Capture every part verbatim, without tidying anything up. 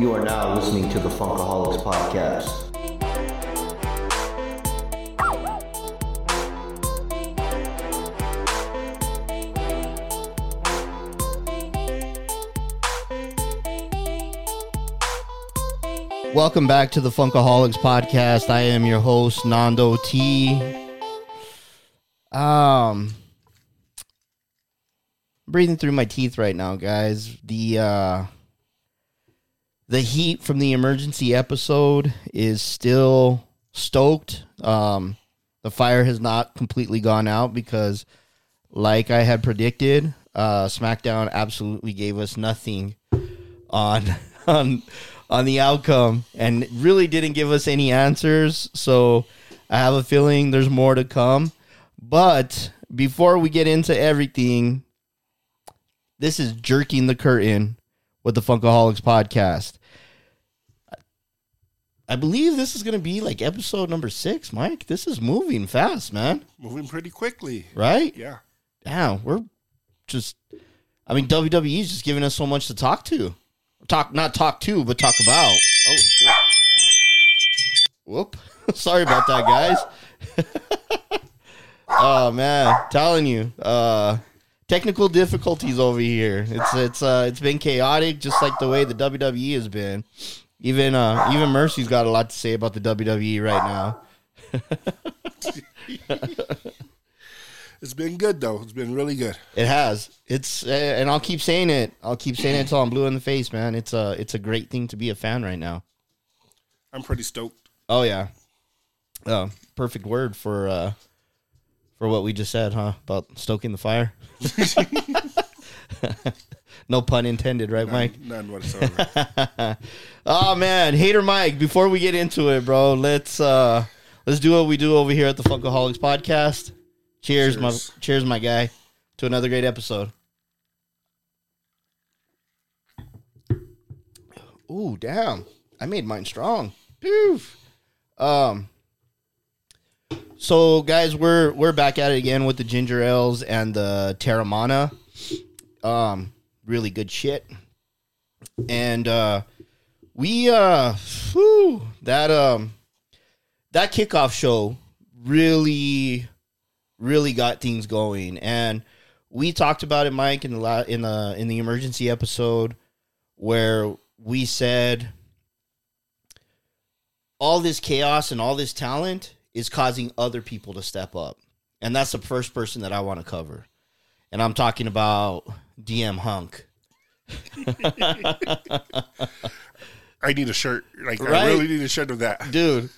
You are now listening to the Funkaholics Podcast. Welcome back to the Funkaholics Podcast. I am your host, Nando T. Um, breathing through my teeth right now, guys. The uh, the heat from the emergency episode is still stoked. Um, the fire has not completely gone out because, like I had predicted, uh, SmackDown absolutely gave us nothing on on. on the outcome, and really didn't give us any answers, so I have a feeling there's more to come. But before we get into everything, this is Jerking the Curtain with the Funkaholics Podcast. I believe this is going to be like episode number six, Mike. This is moving fast, man. Moving pretty quickly. Right? Yeah. Damn, we're just, I mean, W W E's just giving us so much to talk to. Talk, not talk to, but talk about. Oh, shit. Whoop. Sorry about that, guys. Oh, man. Telling you. Uh, technical difficulties over here. It's it's uh, it's been chaotic, just like the way the W W E has been. Even uh, even Mercy's got a lot to say about the W W E right now. It's been good, though. It's been really good. It has. It's uh, and I'll keep saying it. I'll keep saying it until I'm blue in the face, man. It's a, it's a great thing to be a fan right now. I'm pretty stoked. Oh, yeah. Uh, perfect word for uh, for what we just said, huh? About stoking the fire. No pun intended, right, none, Mike? None whatsoever. Oh, man. Hater Mike, before we get into it, bro, let's uh, let's do what we do over here at the Funkaholics Podcast. Cheers, cheers, my cheers, my guy, to another great episode. Ooh, damn! I made mine strong. Poof. Um. So, guys, we're we're back at it again with the ginger ales and the Terramana. Um, really good shit. And uh, we uh, whew, that um, that kickoff show really. Really got things going, and we talked about it, Mike, in the la- in the in the emergency episode, where we said all this chaos and all this talent is causing other people to step up, and that's the first person that I want to cover, and I'm talking about D M Hunk. I need a shirt. Like, right? I really need a shirt of that. Dude,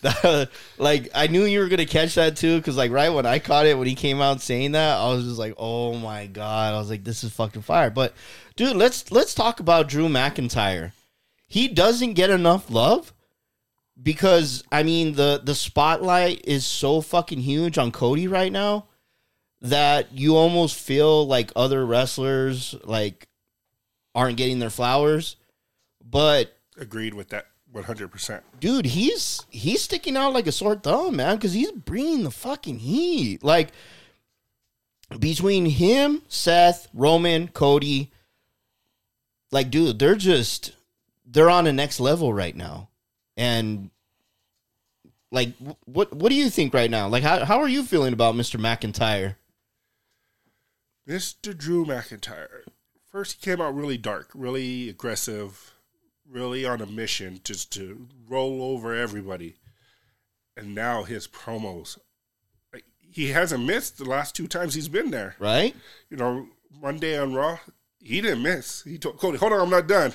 like, I knew you were going to catch that, too, because, like, right when I caught it, when he came out saying that, I was just like, oh, my God. I was like, this is fucking fire. But, dude, let's let's talk about Drew McIntyre. He doesn't get enough love because, I mean, the, the spotlight is so fucking huge on Cody right now that you almost feel like other wrestlers, like, aren't getting their flowers. But... Agreed with that one hundred percent. Dude, he's he's sticking out like a sore thumb, man, because he's bringing the fucking heat. Like, between him, Seth, Roman, Cody, like, dude, they're just, they're on the next level right now. And, like, what what do you think right now? Like, how, how are you feeling about Mister McIntyre? Mister Drew McIntyre. First, he came out really dark, really aggressive. Really on a mission just to roll over everybody. And now his promos. Like, he hasn't missed the last two times he's been there. Right? You know, Monday on Raw, he didn't miss. He told Cody, hold on, I'm not done.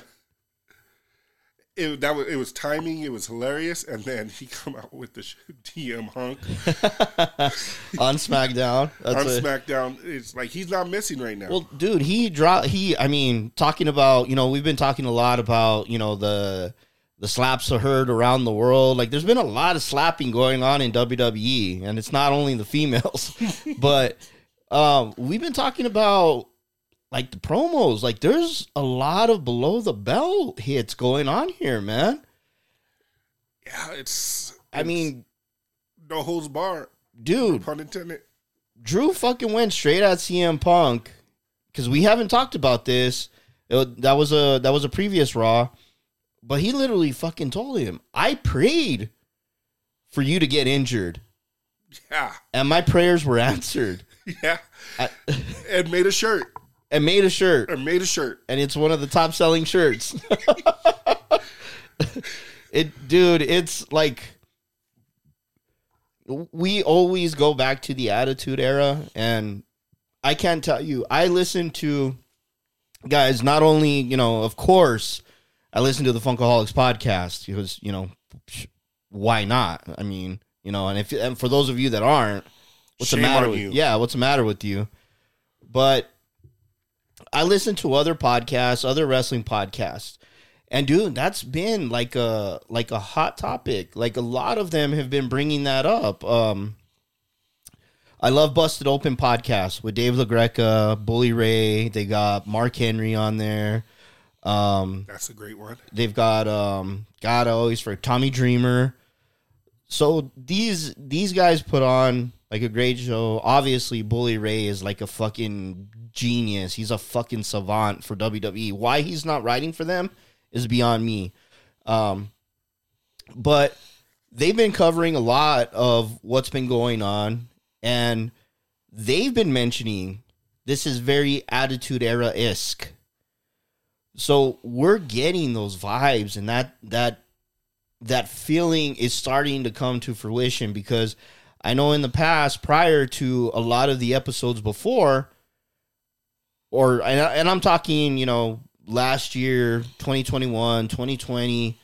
It, that was, it was timing. It was hilarious. And then he come out with the D M Hunk. On SmackDown. That's on a... SmackDown. It's like he's not missing right now. Well, dude, he dropped, he, I mean, talking about, you know, we've been talking a lot about, you know, the the slaps are heard around the world. Like, there's been a lot of slapping going on in W W E. And it's not only the females. But um, we've been talking about. Like, the promos, like, there's a lot of below-the-belt hits going on here, man. Yeah, it's... I it's mean... No holds barred. Dude. Pun intended. Drew fucking went straight at C M Punk, because we haven't talked about this. It, that was a that was a previous Raw, But he literally fucking told him, I prayed for you to get injured. Yeah. And my prayers were answered. Yeah. I, and made a shirt. And made a shirt. And made a shirt. And it's one of the top selling shirts. It, dude, it's like, we always go back to the Attitude Era. And I can't tell you, I listen to guys, not only, you know, of course, I listen to the Funkaholics podcast because, you know, why not? I mean, you know, and if and for those of you that aren't, what's Shame the matter with you? Yeah, what's the matter with you? But I listen to other podcasts, other wrestling podcasts, and dude, that's been like a like a hot topic. Like a lot of them have been bringing that up. Um, I love Busted Open podcast with Dave LaGreca, Bully Ray. They got Mark Henry on there. Um, that's a great one. They've got um, God, I always forget, Tommy Dreamer. So these these guys put on like a great show. Obviously, Bully Ray is like a fucking genius. He's a fucking savant for W W E. Why he's not writing for them is beyond me. Um, but they've been covering a lot of what's been going on, and they've been mentioning this is very Attitude Era-esque. So we're getting those vibes, and that that. that feeling is starting to come to fruition, because I know in the past, prior to a lot of the episodes before, or, and, I, and I'm talking, you know, last year, twenty twenty-one, twenty twenty,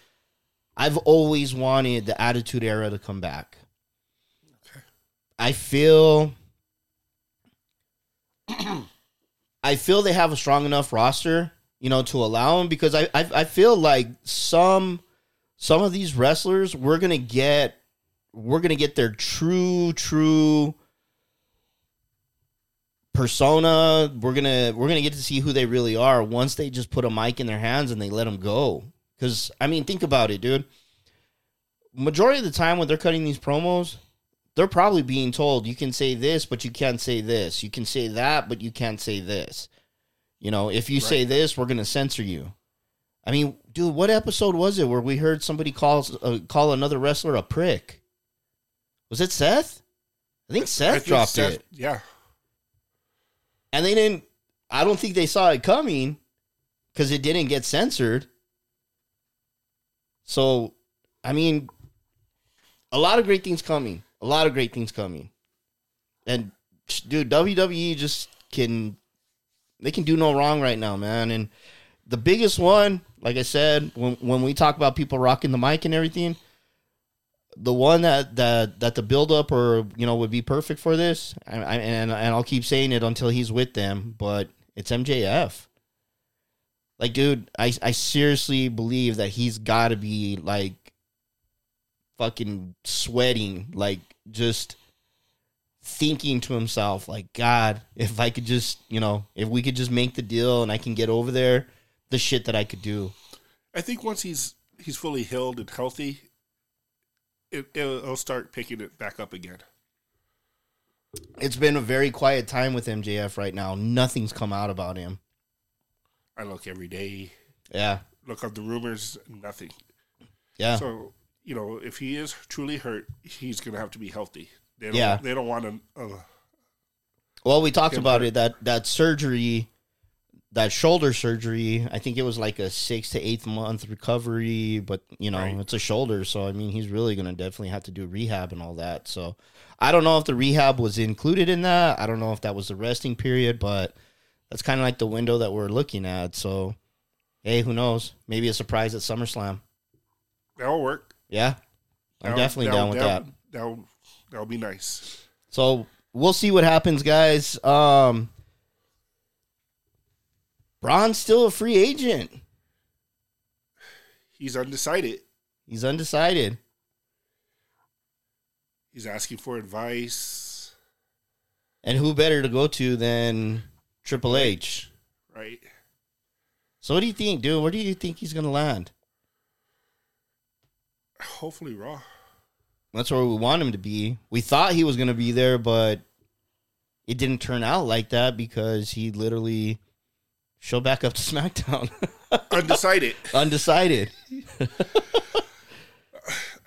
I've always wanted the Attitude Era to come back. Okay. I feel, I feel they have a strong enough roster, you know, to allow them, because I, I, I feel like some, Some of these wrestlers, we're gonna get, we're gonna get their true, true persona. We're gonna, we're gonna get to see who they really are once they just put a mic in their hands and they let them go. Because I mean, think about it, dude. Majority of the time when they're cutting these promos, they're probably being told, "You can say this, but you can't say this. You can say that, but you can't say this. You know, if you right. say this, we're gonna censor you." I mean, dude, what episode was it where we heard somebody call uh, call another wrestler a prick? Was it Seth? I think Seth I think dropped Seth, it. Yeah. And they didn't, I don't think they saw it coming because it didn't get censored. So, I mean, a lot of great things coming. A lot of great things coming. And, dude, W W E just can, they can do no wrong right now, man. And the biggest one, like I said, when when we talk about people rocking the mic and everything, the one that that, that the buildup or, you know, would be perfect for this, and, and and I'll keep saying it until he's with them, but it's M J F. Like, dude, I, I seriously believe that he's got to be, like, fucking sweating, like, just thinking to himself, like, God, if I could just, you know, if we could just make the deal and I can get over there, the shit that I could do. I think once he's he's fully healed and healthy, it, it'll, it'll start picking it back up again. It's been a very quiet time with M J F right now. Nothing's come out about him. I look every day. Yeah. Look up the rumors, nothing. Yeah. So, you know, if he is truly hurt, he's going to have to be healthy. They don't, yeah. They don't want to... Uh, well, we talked about hurt. it, that that surgery... That shoulder surgery, I think it was like a six to eight month recovery, but, you know, right. It's a shoulder. So, I mean, he's really going to definitely have to do rehab and all that. So, I don't know if the rehab was included in that. I don't know if that was the resting period, but that's kind of like the window that we're looking at. So, hey, who knows? Maybe a surprise at SummerSlam. That'll work. Yeah. I'm that'll, definitely that'll, down with that'll, that. That'll, that'll be nice. So, we'll see what happens, guys. Um... Braun's still a free agent. He's undecided. He's undecided. He's asking for advice. And who better to go to than Triple H? Right. So what do you think, dude? Where do you think he's going to land? Hopefully Raw. That's where we want him to be. We thought he was going to be there, but it didn't turn out like that because he literally... Show back up to SmackDown. Undecided. Undecided.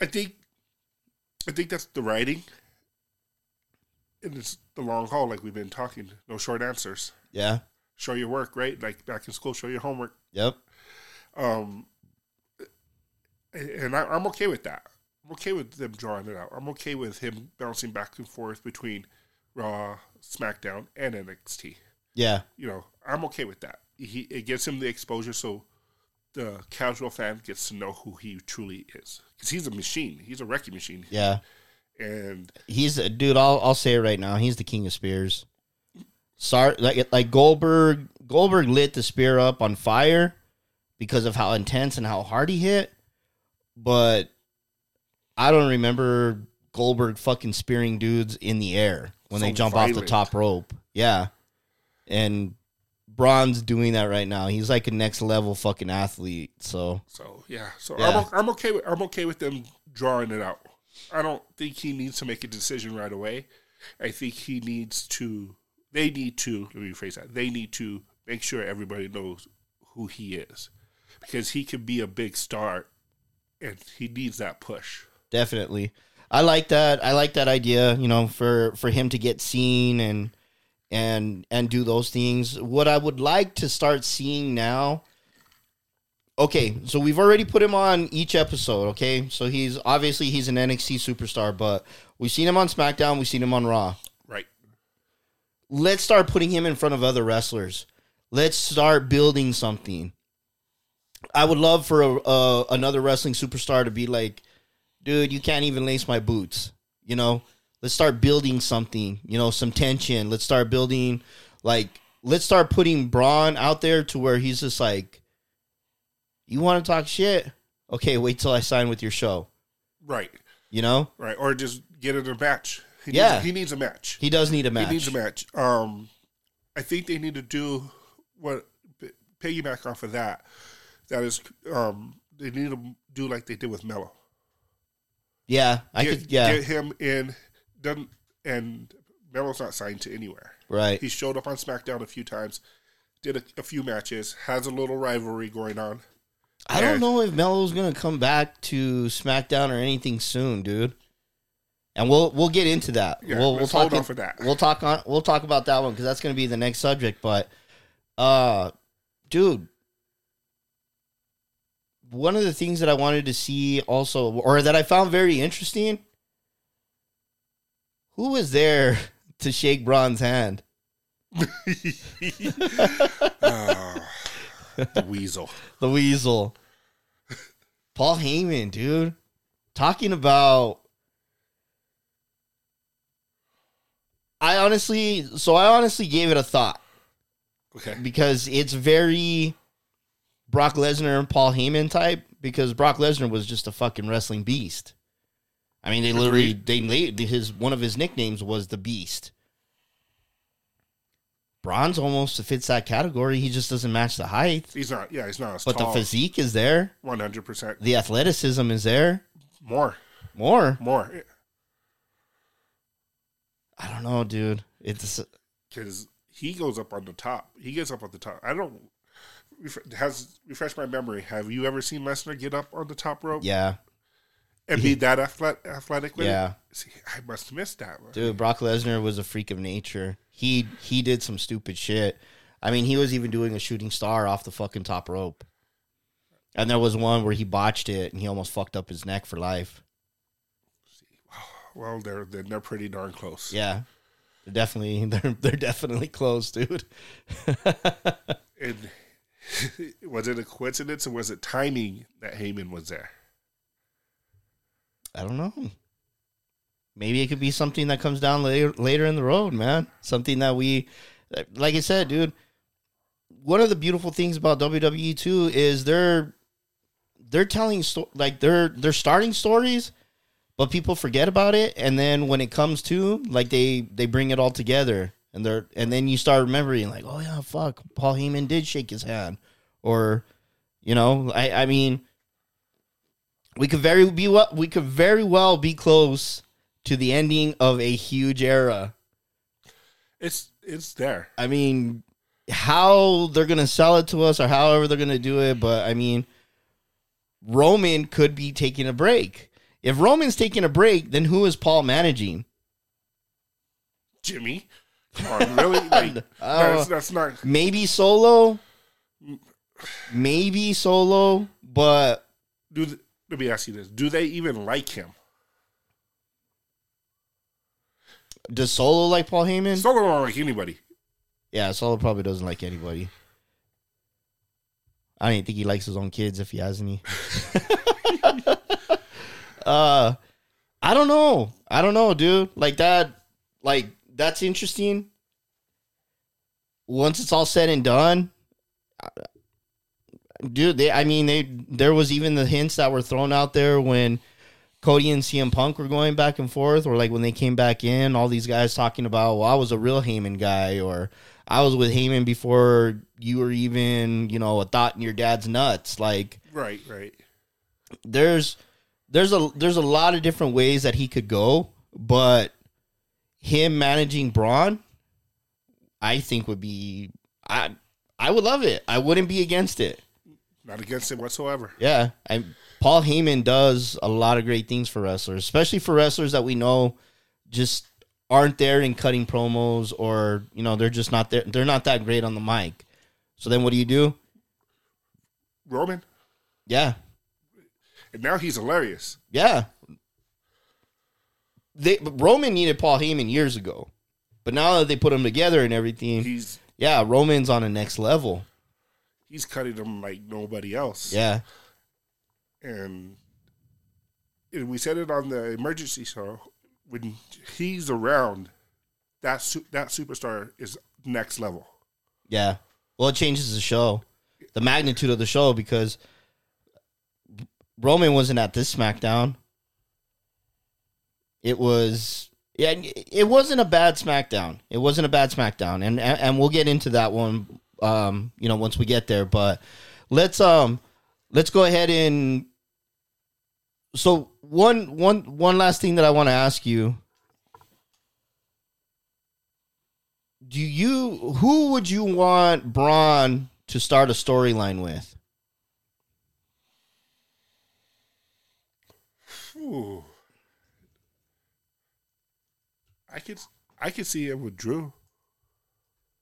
I think I think that's the writing. And it's the long haul, like we've been talking. No short answers. Yeah. Show your work, right? Like back in school, show your homework. Yep. Um, and I, I'm okay with that. I'm okay with them drawing it out. I'm okay with him bouncing back and forth between Raw, SmackDown, and N X T. Yeah. You know, I'm okay with that. He, it gives him the exposure so the casual fan gets to know who he truly is. Because he's a machine. He's a wrecking machine. Yeah. And he's a dude, I'll I'll say it right now. He's the king of spears. Sorry, like like Goldberg Goldberg lit the spear up on fire because of how intense and how hard he hit. But I don't remember Goldberg fucking spearing dudes in the air when so they jump violent. off the top rope. Yeah. And Braun's doing that right now. He's like a next level fucking athlete. So So yeah. So yeah. I'm I'm okay with I'm okay with them drawing it out. I don't think he needs to make a decision right away. I think he needs to They need to, let me rephrase that, they need to make sure everybody knows who he is. Because he can be a big star, and he needs that push. Definitely. I like that. I like that idea, you know, for, for him to get seen and and and do those things. What I would like to start seeing now, okay, so we've already put him on each episode, okay? So he's, obviously, he's an N X T superstar, but we've seen him on SmackDown, we've seen him on Raw. Let's start putting him in front of other wrestlers. Let's start building something. I would love for a, a, another wrestling superstar to be like, dude, you can't even lace my boots. You know, let's start building something, you know, some tension. Let's start building, like, let's start putting Braun out there to where he's just like, you want to talk shit? Okay, wait till I sign with your show. Right. You know? Right, or just get in a match. He yeah, needs, he needs a match. He does need a match. He needs a match. Um, I think they need to do what piggyback off of that. That is, um, they need to do like they did with Melo. Yeah, I get, could. Yeah, get him in. Doesn't and Melo's not signed to anywhere. Right. He showed up on SmackDown a few times, did a, a few matches, has a little rivalry going on. I and, don't know if Melo's gonna come back to SmackDown or anything soon, dude. And we'll we'll get into that. Yeah, we'll we'll talk off of that. We'll talk on we'll talk about that one because that's going to be the next subject. But, uh, dude, one of the things that I wanted to see also, or that I found very interesting, who was there to shake Braun's hand? uh, the weasel. The weasel. Paul Heyman, dude, talking about. I honestly, so I honestly gave it a thought. Okay. Because it's very Brock Lesnar and Paul Heyman type, because Brock Lesnar was just a fucking wrestling beast. I mean, they literally, they his one of his nicknames was the Beast. Braun's almost fits that category. He just doesn't match the height. He's not, yeah, he's not as but tall. But the physique is there. one hundred percent. The athleticism is there. More. More. More. Yeah. I don't know, dude. It's because he goes up on the top. He gets up on the top. I don't has refresh my memory. Have you ever seen Lesnar get up on the top rope? Yeah, and he, be that athletic, athletically. Yeah, see, I must have missed that one. Dude, Brock Lesnar was a freak of nature. He he did some stupid shit. I mean, he was even doing a shooting star off the fucking top rope. And there was one where he botched it, and he almost fucked up his neck for life. Well, they're, they're they're pretty darn close. Yeah, they're definitely they're they're definitely close, dude. And was it a coincidence or was it timing that Heyman was there? I don't know. Maybe it could be something that comes down later later in the road, man. Something that we, like I said, dude. One of the beautiful things about W W E too is they're they're telling sto- like they're they're starting stories. But people forget about it, and then when it comes to, like, they, they bring it all together, and they're and then you start remembering, like, oh, yeah, fuck, Paul Heyman did shake his hand. Or, you know, I, I mean, we could very be well, we could very well be close to the ending of a huge era. It's it's there. I mean, how they're going to sell it to us or however they're going to do it. But, I mean, Roman could be taking a break. If Roman's taking a break, then who is Paul managing? Jimmy. Or really? Like, uh, that's, that's not... Maybe Solo. Maybe Solo, but... Do th- Let me ask you this. Do they even like him? Does Solo like Paul Heyman? Solo don't like anybody. Yeah, Solo probably doesn't like anybody. I don't even think he likes his own kids, if he has any. uh, I don't know. I don't know, dude. Like that, like that's interesting. Once it's all said and done, I, dude, they, I mean, they. There was even the hints that were thrown out there when Cody and C M Punk were going back and forth, or like when they came back in, all these guys talking about, well, I was a real Heyman guy, or I was with Heyman before you were even, you know, a thought in your dad's nuts. Like, right, right. There's, there's a, there's a lot of different ways that he could go, but him managing Braun, I think would be, I, I would love it. I wouldn't be against it. Not against it whatsoever. Yeah, I. Paul Heyman does a lot of great things for wrestlers, especially for wrestlers that we know just aren't there in cutting promos, or, you know, they're just not there. They're not that great on the mic. So then what do you do? Roman. Yeah. And now he's hilarious. Yeah. They, Roman needed Paul Heyman years ago. But now that they put them together and everything, he's, yeah, Roman's on the next level. He's cutting them like nobody else. Yeah. And we said it on the emergency show, when he's around, that su- that superstar is next level. Yeah. Well, it changes the show, the magnitude of the show, because Roman wasn't at this SmackDown. It was, yeah, it wasn't a bad SmackDown. It wasn't a bad SmackDown. And, and we'll get into that one, um, you know, once we get there. But let's, um, let's go ahead and... So one, one, one last thing that I want to ask you. Do you, who would you want Braun to start a storyline with? Ooh. I could, I could see it with Drew.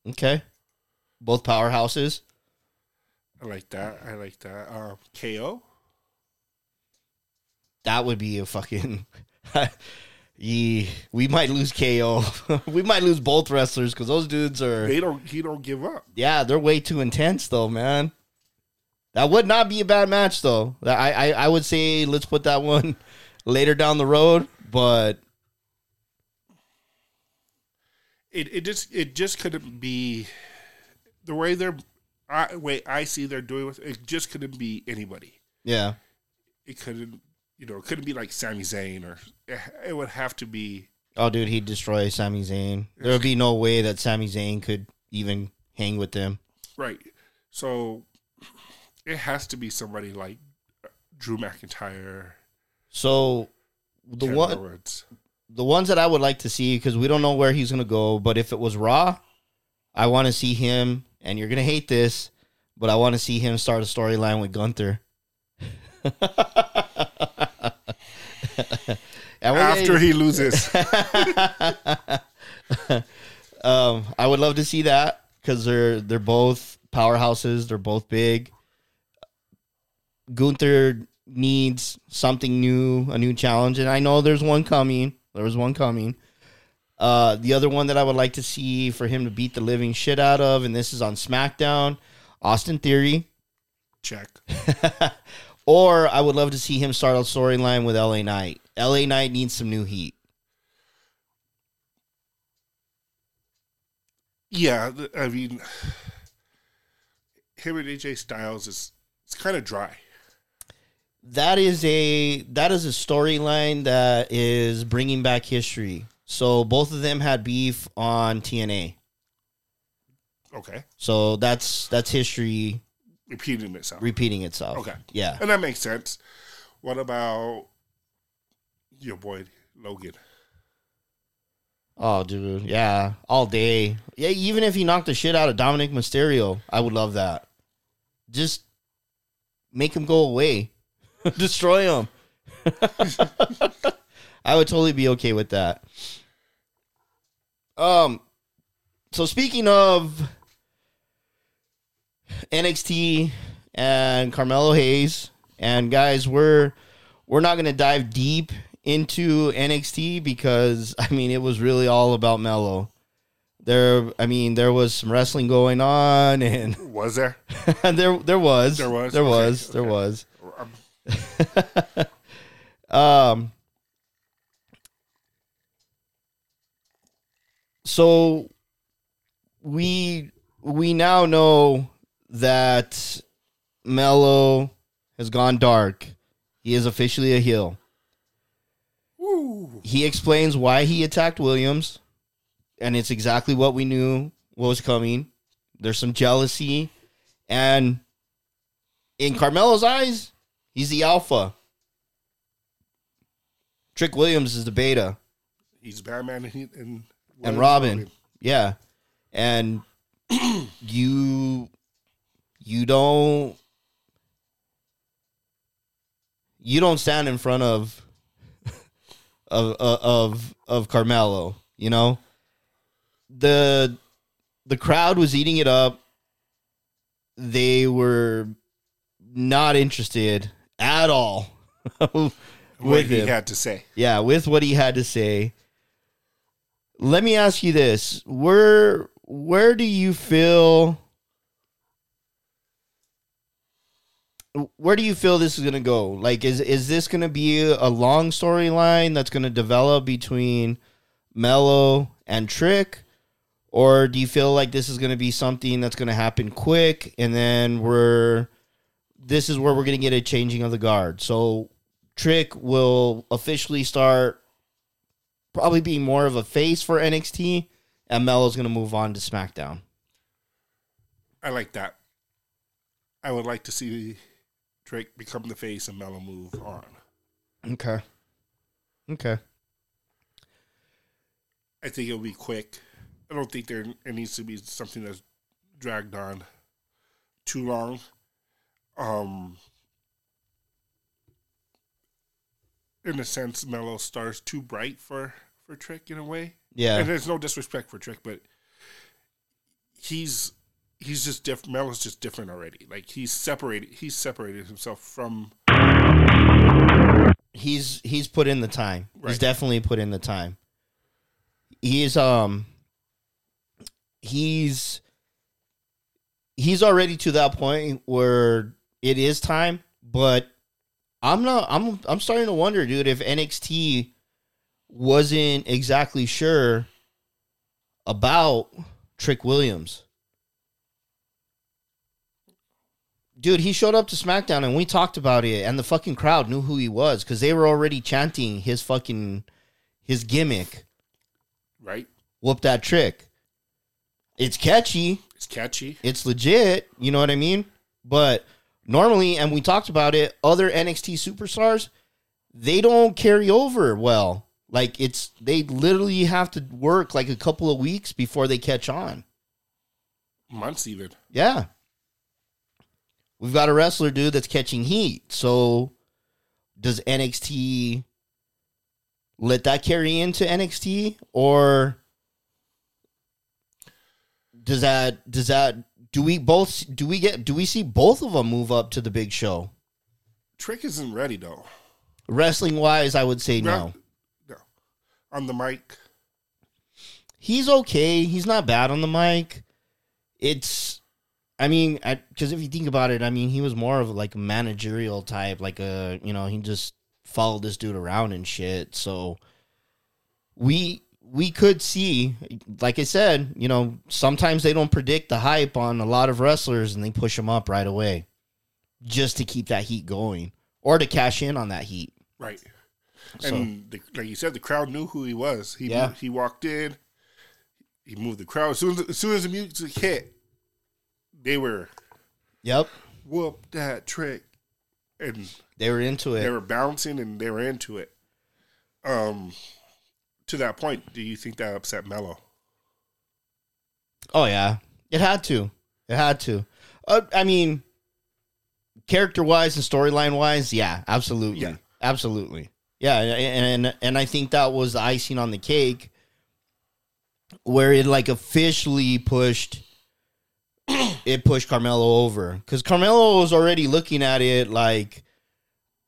Okay. Both powerhouses. I like that. I like that. Um, K O. That would be a fucking... yeah, we might lose K O. We might lose both wrestlers because those dudes are... They don't. He don't give up. Yeah, they're way too intense though, man. That would not be a bad match though. I, I, I would say let's put that one later down the road, but it it just it just couldn't be the way they're I, wait, I see they're doing with it. Just couldn't be anybody. Yeah, it couldn't. You know, it couldn't be like Sami Zayn, or it would have to be. Oh, dude, he'd destroy Sami Zayn. There would be no way that Sami Zayn could even hang with them. Right. So it has to be somebody like Drew McIntyre. So the one, the ones that I would like to see, because we don't know where he's gonna go. But if it was Raw, I want to see him. And you're going to hate this, but I want to see him start a storyline with Gunther. After he loses. um, I would love to see that because they're, they're both powerhouses. They're both big. Gunther needs something new, a new challenge. And I know there's one coming. There was one coming. Uh, the other one that I would like to see for him to beat the living shit out of, and this is on SmackDown, Austin Theory. Check. Or I would love to see him start a storyline with L A Knight. L A Knight needs some new heat. Yeah, I mean, him and A J Styles is it's kind of dry. That is a that is a storyline that is bringing back history. So both of them had beef on T N A. Okay. So that's that's history repeating itself. Repeating itself. Okay. Yeah. And that makes sense. What about your boy Logan? Oh, dude. Yeah. All day. Yeah. Even if he knocked the shit out of Dominik Mysterio, I would love that. Just make him go away. Destroy him. I would totally be okay with that. Um, so speaking of N X T and Carmelo Hayes, and guys, we're we're not going to dive deep into N X T because, I mean, it was really all about Melo. There, I mean, there was some wrestling going on, and was there? there, there was, there was, there was, okay. there was. um. So we we now know that Melo has gone dark. He is officially a heel. Woo. He explains why he attacked Williams, and it's exactly what we knew what was coming. There's some jealousy, and in Carmelo's eyes, he's the alpha. Trick Williams is the beta. He's Batman and, he, and, and Robin. Robin. Yeah. And you you don't you don't stand in front of of of of Carmelo, you know? The the crowd was eating it up. They were not interested at all with what he him. had to say. Yeah, with what he had to say. Let me ask you this. Where where do you feel where do you feel this is going to go? Like, is is this going to be a long storyline that's going to develop between Melo and Trick? Or do you feel like this is going to be something that's going to happen quick, and then we're this is where we're going to get a changing of the guard? So Trick will officially start probably being more of a face for N X T, and Melo's going to move on to SmackDown. I like that. I would like to see Drake become the face and Melo move on. Okay. Okay. I think it'll be quick. I don't think there it needs to be something that's dragged on too long. Um, in a sense, Melo stars too bright for, for Trick in a way. Yeah. And there's no disrespect for Trick, but he's he's just different. Melo's just different already. Like, he's separated. He's separated himself from. He's he's put in the time. Right. He's definitely put in the time. He's um. He's. He's already to that point where it is time, but I'm not. I'm I'm starting to wonder, dude, if N X T wasn't exactly sure about Trick Williams. Dude, he showed up to SmackDown and we talked about it, and the fucking crowd knew who he was because they were already chanting his fucking his gimmick. Right. Whoop that trick. It's catchy. It's catchy. It's legit. You know what I mean? But normally, and we talked about it, other N X T superstars, they don't carry over well. Like, it's they literally have to work like a couple of weeks before they catch on. Months even. Yeah. We've got a wrestler, dude, that's catching heat. So does N X T let that carry into N X T? Or does that does that do we both do we get do we see both of them move up to the big show? Trick isn't ready though. Wrestling wise, I would say no. No. On the mic. He's okay. He's not bad on the mic. It's I mean, because if you think about it, I mean, he was more of like a managerial type, like a, you know, he just followed this dude around and shit. So we we could see, like I said, you know, sometimes they don't predict the hype on a lot of wrestlers and they push them up right away just to keep that heat going or to cash in on that heat. Right. So, and the, like you said, the crowd knew who he was. He yeah. moved, he walked in, he moved the crowd. As soon as, as, soon as the music hit, they were, yep. Whoop that trick, and they were into it. They were bouncing, and they were into it. Um, to that point, do you think that upset Melo? Oh, yeah. It had to. It had to. Uh, I mean, character-wise and storyline-wise, yeah, absolutely. Yeah. Absolutely. Yeah, and, and and I think that was the icing on the cake where it, like, officially pushed it pushed Carmelo over. Because Carmelo was already looking at it like,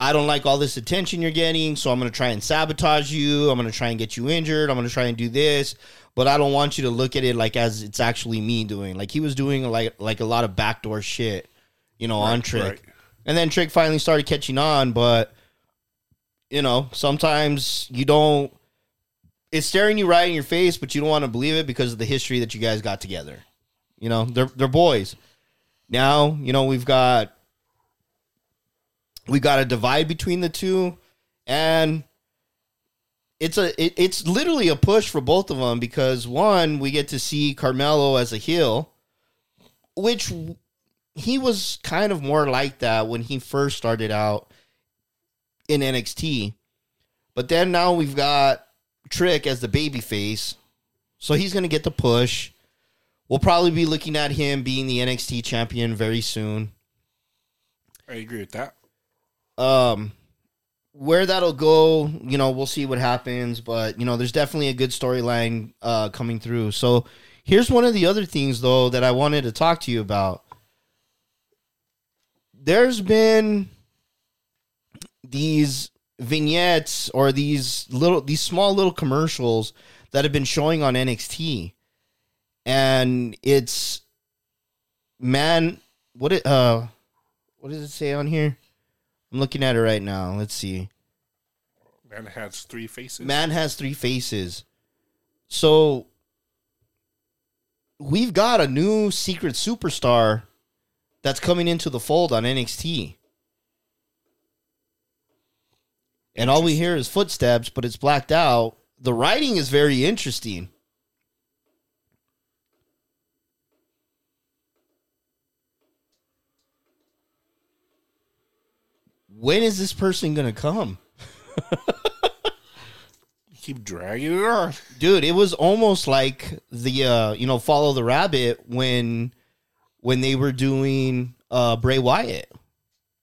I don't like all this attention you're getting, so I'm going to try and sabotage you. I'm going to try and get you injured. I'm going to try and do this. But I don't want you to look at it like as it's actually me doing. Like, he was doing, like, like a lot of backdoor shit, you know, right, on Trick. Right. And then Trick finally started catching on, but, you know, sometimes you don't... It's staring you right in your face, but you don't want to believe it because of the history that you guys got together. You know, they're they're boys. Now, you know, we've got... We got a divide between the two, and it's a it, it's literally a push for both of them because, one, we get to see Carmelo as a heel, which he was kind of more like that when he first started out in N X T. But then now we've got Trick as the babyface, so he's going to get the push. We'll probably be looking at him being the N X T champion very soon. I agree with that. Um, where that'll go, you know, we'll see what happens, but you know, there's definitely a good storyline uh, coming through. So here's one of the other things though, that I wanted to talk to you about. There's been these vignettes or these little, these small little commercials that have been showing on N X T, and it's man, what it, uh, what does it say on here? I'm looking at it right now. Let's see. Man has three faces. Man has three faces. So we've got a new secret superstar that's coming into the fold on N X T. And all we hear is footsteps, but it's blacked out. The writing is very interesting. When is this person going to come? Keep dragging it on. Dude, it was almost like the, uh, you know, Follow the Rabbit when when they were doing uh, Bray Wyatt,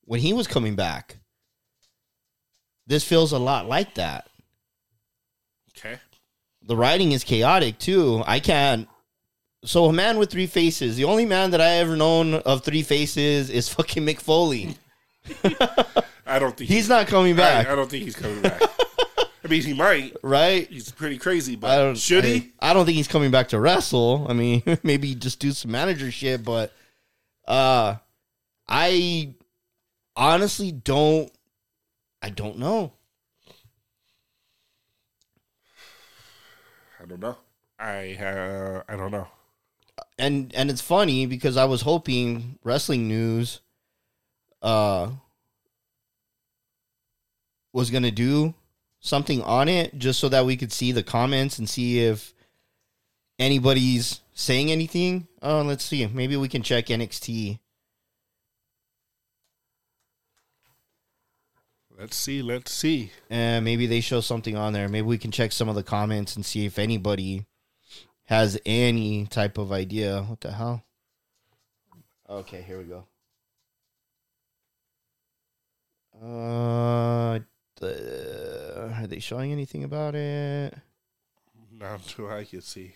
when he was coming back. This feels a lot like that. Okay. The writing is chaotic, too. I can't. So a man with three faces. The only man that I ever known of three faces is fucking Mick Foley. I don't think he's, he's not coming back. I, I don't think he's coming back. I mean, he might, right? He's pretty crazy, but I don't, should I, he? I don't think he's coming back to wrestle. I mean, maybe just do some manager shit, but uh, I honestly don't. I don't know. I don't know. I uh, I don't know. And and it's funny because I was hoping wrestling news. Uh, was going to do something on it just so that we could see the comments and see if anybody's saying anything. Oh, let's see. Maybe we can check N X T. Let's see. Let's see. Uh, maybe they show something on there. Maybe we can check some of the comments and see if anybody has any type of idea. What the hell? Okay, here we go. Uh, the, are they showing anything about it? Not to I can see.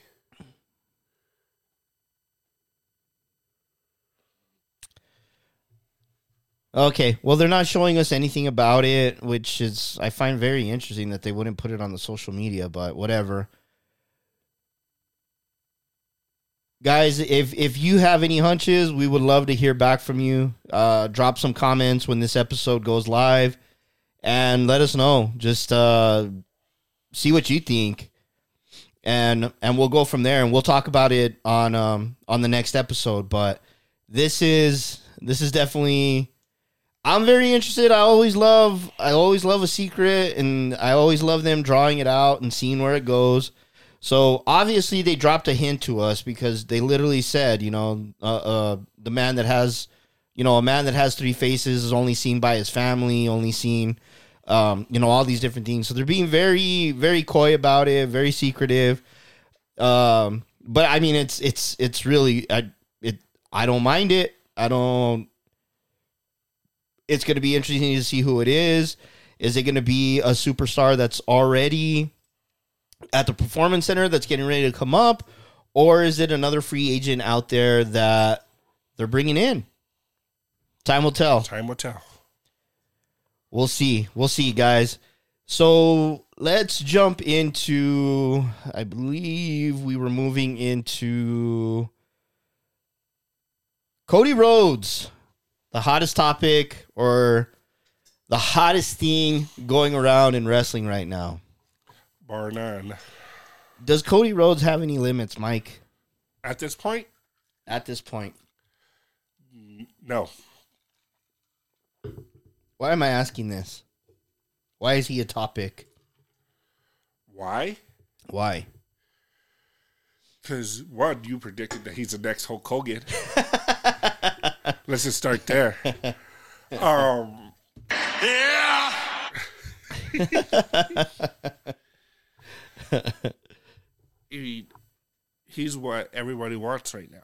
Okay, well, they're not showing us anything about it, which is I find very interesting that they wouldn't put it on the social media, but whatever. Guys, if, if you have any hunches, we would love to hear back from you. Uh, drop some comments when this episode goes live and let us know. Just uh, see what you think. And and we'll go from there, and we'll talk about it on um on the next episode. But this is this is definitely I'm very interested. I always love I always love a secret, and I always love them drawing it out and seeing where it goes. So, obviously, they dropped a hint to us because they literally said, you know, uh, uh, the man that has, you know, a man that has three faces is only seen by his family, only seen um, you know, all these different things. So they're being very, very coy about it, very secretive. Um, but I mean, it's it's it's really I it I don't mind it. I don't. It's going to be interesting to see who it is. Is it going to be a superstar that's already at the Performance Center that's getting ready to come up? Or is it another free agent out there that they're bringing in? Time will tell. Time will tell. We'll see. We'll see, guys. So let's jump into, I believe we were moving into Cody Rhodes, the hottest topic or the hottest thing going around in wrestling right now. Bar none. Does Cody Rhodes have any limits, Mike? At this point? At this point. No. Why am I asking this? Why is he a topic? Why? Why? Because, one, you predicted that he's the next Hulk Hogan. Let's just start there. Um, yeah! He, he's what everybody wants right now.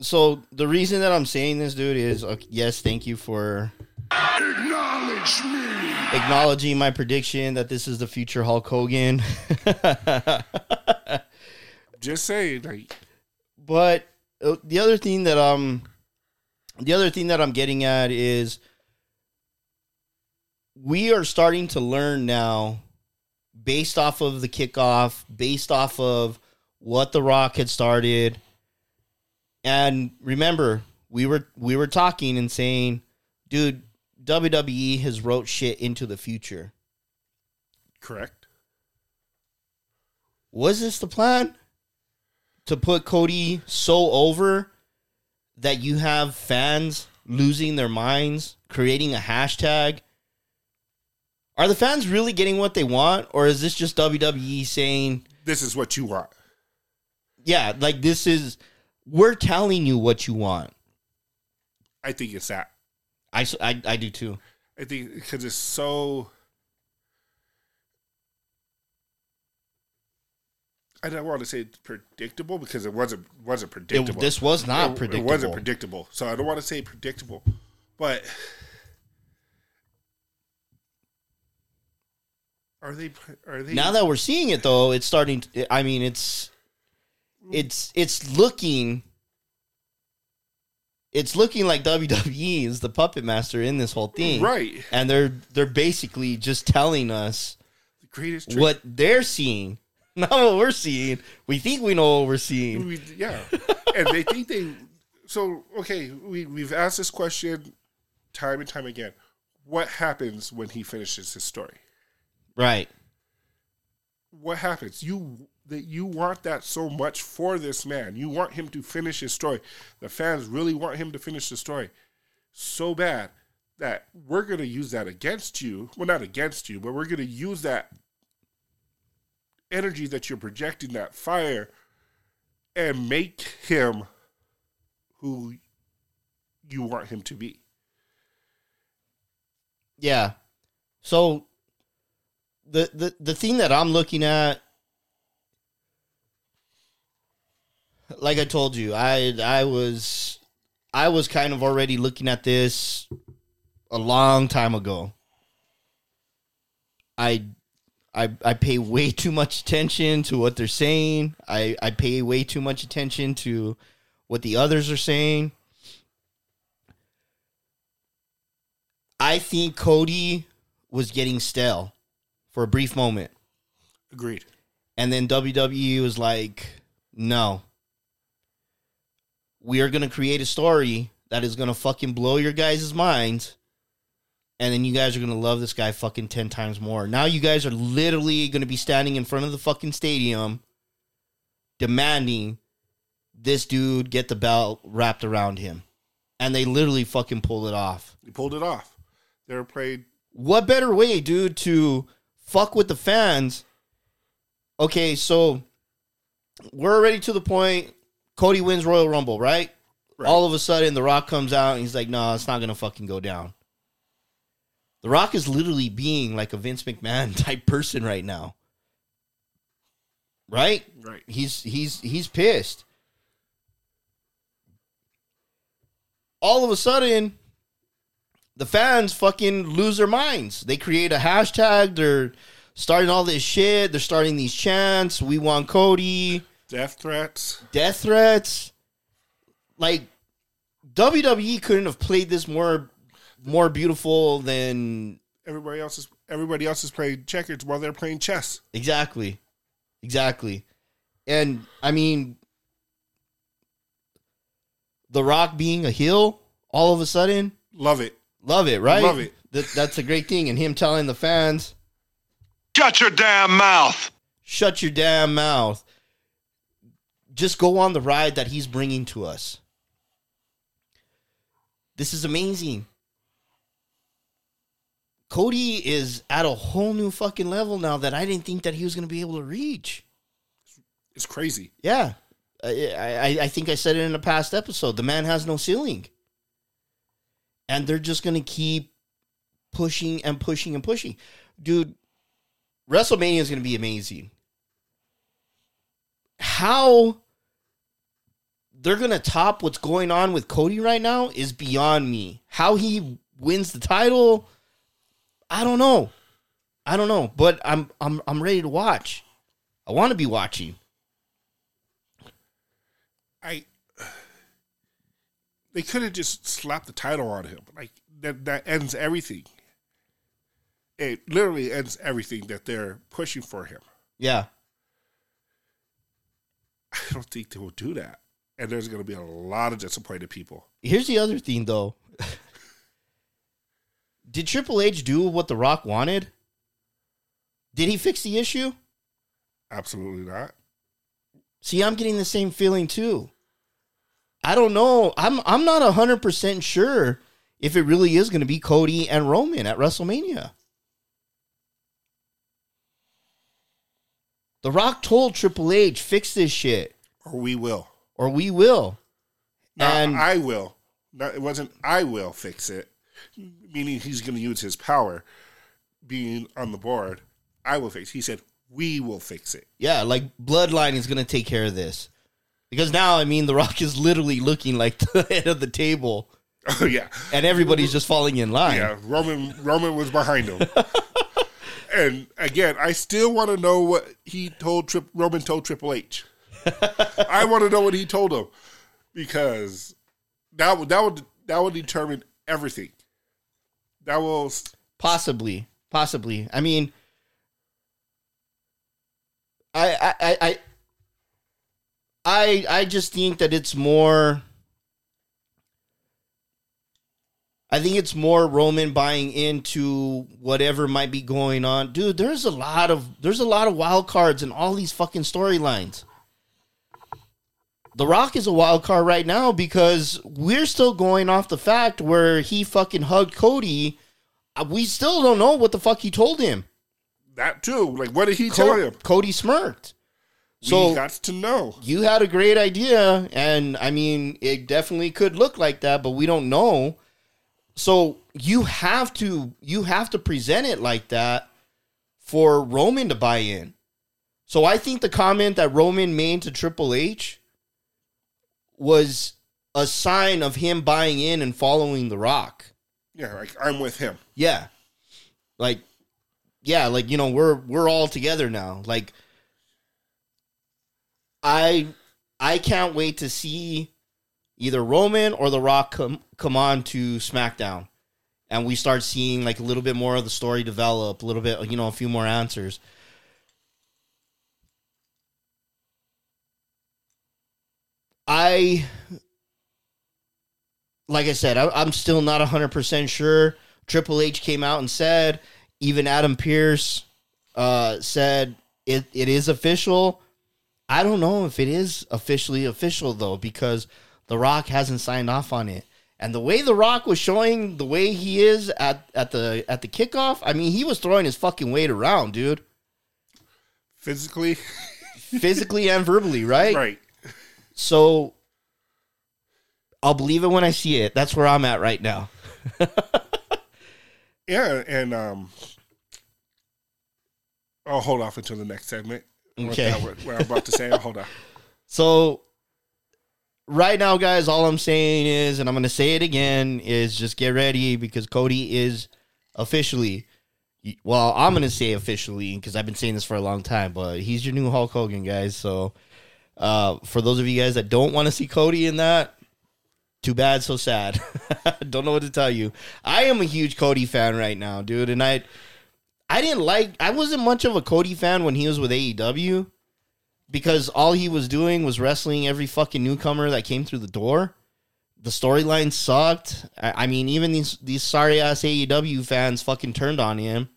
So the reason that I'm saying this, dude, is okay, yes, thank you for acknowledge me, acknowledging my prediction that this is the future Hulk Hogan. Just saying, like, but uh, the other thing that um, the other thing that I'm getting at is we are starting to learn now, based off of the kickoff, based off of what The Rock had started. And remember, we were we were talking and saying, dude, W W E has wrote shit into the future. Correct. Was this the plan? To put Cody so over that you have fans losing their minds, creating a hashtag? Are the fans really getting what they want? Or is this just W W E saying, this is what you want? Yeah, like this is... We're telling you what you want. I think it's that. I, I, I do too. I think because it's so... I don't want to say predictable because it wasn't wasn't predictable. It, this was not it, predictable. It wasn't predictable. So I don't want to say predictable. But are they... Are they? Now that we're seeing it, though, it's starting... To, I mean, it's... It's it's looking it's looking like W W E is the puppet master in this whole thing. Right. And they're they're basically just telling us the greatest trick. What they're seeing. Not what we're seeing. We think we know what we're seeing. We, yeah. And they think they so okay, we, we've asked this question time and time again. What happens when he finishes his story? Right. What happens? You That you want that so much for this man. You want him to finish his story. The fans really want him to finish the story so bad that we're going to use that against you. Well, not against you, but we're going to use that energy that you're projecting, that fire, and make him who you want him to be. Yeah. So the the, the thing that I'm looking at, like I told you, I I was I was kind of already looking at this a long time ago. I I I pay way too much attention to what they're saying. I, I pay way too much attention to what the others are saying. I think Cody was getting stale for a brief moment. Agreed. And then W W E was like, no. We are going to create a story that is going to fucking blow your guys' minds. And then you guys are going to love this guy fucking ten times more. Now you guys are literally going to be standing in front of the fucking stadium demanding this dude get the belt wrapped around him. And they literally fucking pulled it off. They pulled it off. They were played. What better way, dude, to fuck with the fans? Okay, so we're already to the point... Cody wins Royal Rumble, right? right? All of a sudden, The Rock comes out, and he's like, no, it's not going to fucking go down. The Rock is literally being like a Vince McMahon type person right now. Right? Right. He's he's he's pissed. All of a sudden, the fans fucking lose their minds. They create a hashtag. They're starting all this shit. They're starting these chants. We want Cody. Death threats. Death threats. Like, W W E couldn't have played this more more beautiful than everybody else is. Everybody else is playing checkers while they're playing chess. Exactly. Exactly. And, I mean, The Rock being a heel all of a sudden. Love it. Love it, right? Love it. That, that's a great thing. And him telling the fans, shut your damn mouth. Shut your damn mouth. Just go on the ride that he's bringing to us. This is amazing. Cody is at a whole new fucking level now that I didn't think that he was going to be able to reach. It's crazy. Yeah. I, I, I think I said it in a past episode. The man has no ceiling. And they're just going to keep pushing and pushing and pushing. Dude, WrestleMania is going to be amazing. How they're going to top what's going on with Cody right now is beyond me. How he wins the title, I don't know. I don't know, but I'm I'm I'm ready to watch. I want to be watching. I they could have just slapped the title on him. Like that that ends everything. It literally ends everything that they're pushing for him. Yeah. I don't think they will do that. And there's going to be a lot of disappointed people. Here's the other thing though. Did Triple H do what The Rock wanted? Did he fix the issue? Absolutely not. See, I'm getting the same feeling too. I don't know. I'm I'm not one hundred percent sure if it really is going to be Cody and Roman at WrestleMania. The Rock told Triple H, fix this shit. Or we will. Or we will. No, and I will. No, it wasn't I will fix it. Meaning he's going to use his power being on the board. I will fix it. He said, we will fix it. Yeah, like Bloodline is going to take care of this. Because now, I mean, The Rock is literally looking like the head of the table. Oh, yeah. And everybody's just falling in line. Yeah, Roman Roman was behind him. And, again, I still want to know what he told Trip, Roman told Triple H. I want to know what he told him. Because that would, that would, that would determine everything. That will possibly, possibly. I mean, I, I, I, I, I just think that it's more. I think it's more Roman buying into whatever might be going on, dude. There's a lot of there's a lot of wild cards in all these fucking storylines. The Rock is a wild card right now because we're still going off the fact where he fucking hugged Cody. We still don't know what the fuck he told him. That too. Like, what did he Co- tell him? Cody smirked. We so got to know. You had a great idea, and I mean, it definitely could look like that, but we don't know. So you have to you have to present it like that for Roman to buy in. So I think the comment that Roman made to Triple H was a sign of him buying in and following The Rock. Yeah, like, I'm with him. Yeah. Like, yeah, like, you know, we're we're all together now. Like, I I can't wait to see either Roman or The Rock come, come on to SmackDown. And we start seeing, like, a little bit more of the story develop, a little bit, you know, a few more answers. I, like I said, I, I'm still not one hundred percent sure. Triple H came out and said, even Adam Pearce uh, said it, it is official. I don't know if it is officially official, though, because The Rock hasn't signed off on it. And the way The Rock was showing the way he is at, at the at the kickoff, I mean, he was throwing his fucking weight around, dude. Physically? Physically and verbally, right? Right. So, I'll believe it when I see it. That's where I'm at right now. Yeah, and um, I'll hold off until the next segment. Okay. What, what I'm about to say, I'll hold off. So, right now, guys, all I'm saying is, and I'm going to say it again, is just get ready because Cody is officially, well, I'm going to say officially because I've been saying this for a long time, but he's your new Hulk Hogan, guys. So, uh, for those of you guys that don't want to see Cody in that, too bad, so sad. Don't know what to tell you. I am a huge Cody fan right now, dude. And I I didn't like... I wasn't much of a Cody fan when he was with A E W because all he was doing was wrestling every fucking newcomer that came through the door. The storyline sucked. I, I mean, even these, these sorry-ass A E W fans fucking turned on him.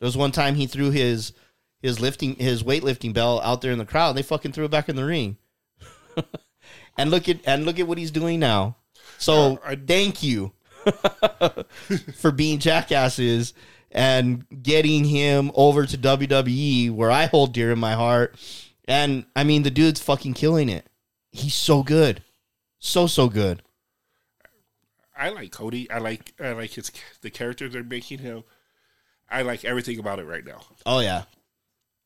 There was one time he threw his his lifting his weightlifting belt out there in the crowd. They fucking threw it back in the ring. And look at and look at what he's doing now. So uh, I, thank you for being jackasses and getting him over to W W E, where I hold dear in my heart. And, I mean, the dude's fucking killing it. He's so good. So, so good. I like Cody. I like I like his the characters they're making him. I like everything about it right now. Oh, yeah.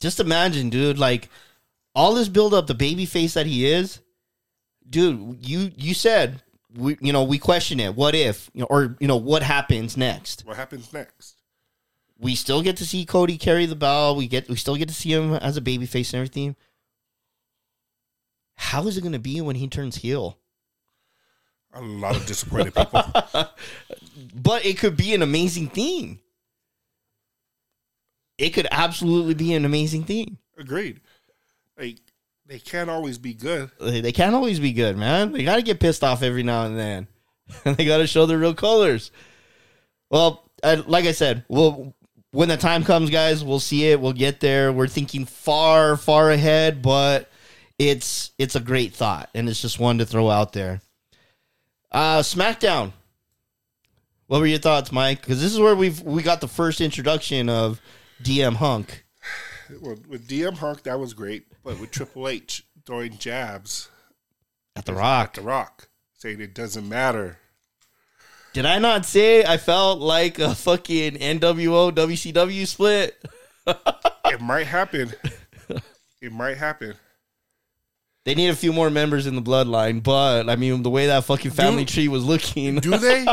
Just imagine, dude, like, all this build-up, the babyface that he is, dude, you, you said... We, you know, we question it. What if, you know, or, you know, what happens next? What happens next? We still get to see Cody carry the ball. We get, we still get to see him as a babyface and everything. How is it going to be when he turns heel? A lot of disappointed people. But it could be an amazing thing. It could absolutely be an amazing thing. Agreed. Like, They can't always be good. They can't always be good, man. They got to get pissed off every now and then. And they got to show their real colors. Well, I, like I said, we'll, when the time comes, guys, we'll see it. We'll get there. We're thinking far, far ahead, but it's it's a great thought, and it's just one to throw out there. Uh, SmackDown. What were your thoughts, Mike? Because this is where we've we got the first introduction of D M Hunk. Well, with D M Hunk, that was great. But with Triple H throwing jabs at The Rock, at The Rock, saying it doesn't matter. Did I not say I felt like a fucking N W O W C W split? It might happen. It might happen. They need a few more members in the bloodline, but I mean, the way that fucking family do, tree was looking, do they?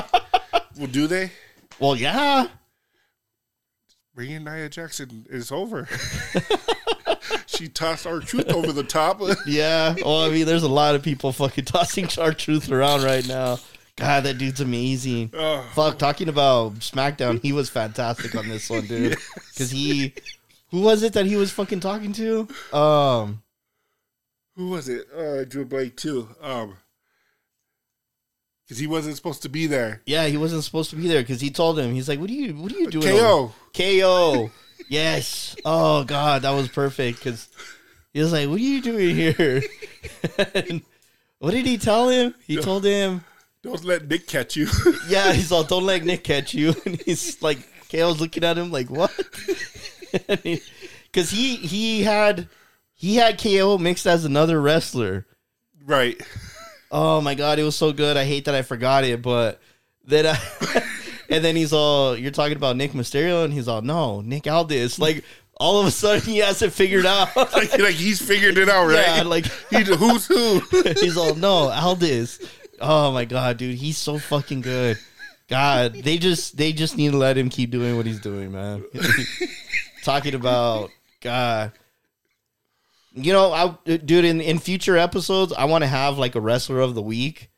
Well, do they? Well, yeah. Rhea and Nia Jackson is over. She tossed R-Truth over the top. Yeah. Well, I mean, there's a lot of people fucking tossing R-Truth around right now. God, that dude's amazing. Oh. Fuck, talking about SmackDown, he was fantastic on this one, dude. Because yes. he... Who was it that he was fucking talking to? Um, Who was it? Uh, Drew Blake, too. Um, Because he wasn't supposed to be there. Yeah, he wasn't supposed to be there because he told him. He's like, what are you, what are you doing? K O. K O. Yes. Oh, God, that was perfect because he was like, what are you doing here? What did he tell him? He don't, told him. Don't let Nick catch you. Yeah, he's all, don't let Nick catch you. And he's like, K O's looking at him like, what? Because he, he, he had he had K O mixed as another wrestler. Right. Oh, my God, it was so good. I hate that I forgot it, but then I... And then he's all, you're talking about Nick Mysterio? And he's all, no, Nick Aldis. Like, all of a sudden, he has it figured out. like, like, he's figured it out, right? Yeah, like... he's a who's who. He's all, no, Aldis. Oh, my God, dude. He's so fucking good. God, they just they just need to let him keep doing what he's doing, man. Talking about, God. You know, I, dude, in, in future episodes, I want to have, like, a wrestler of the week.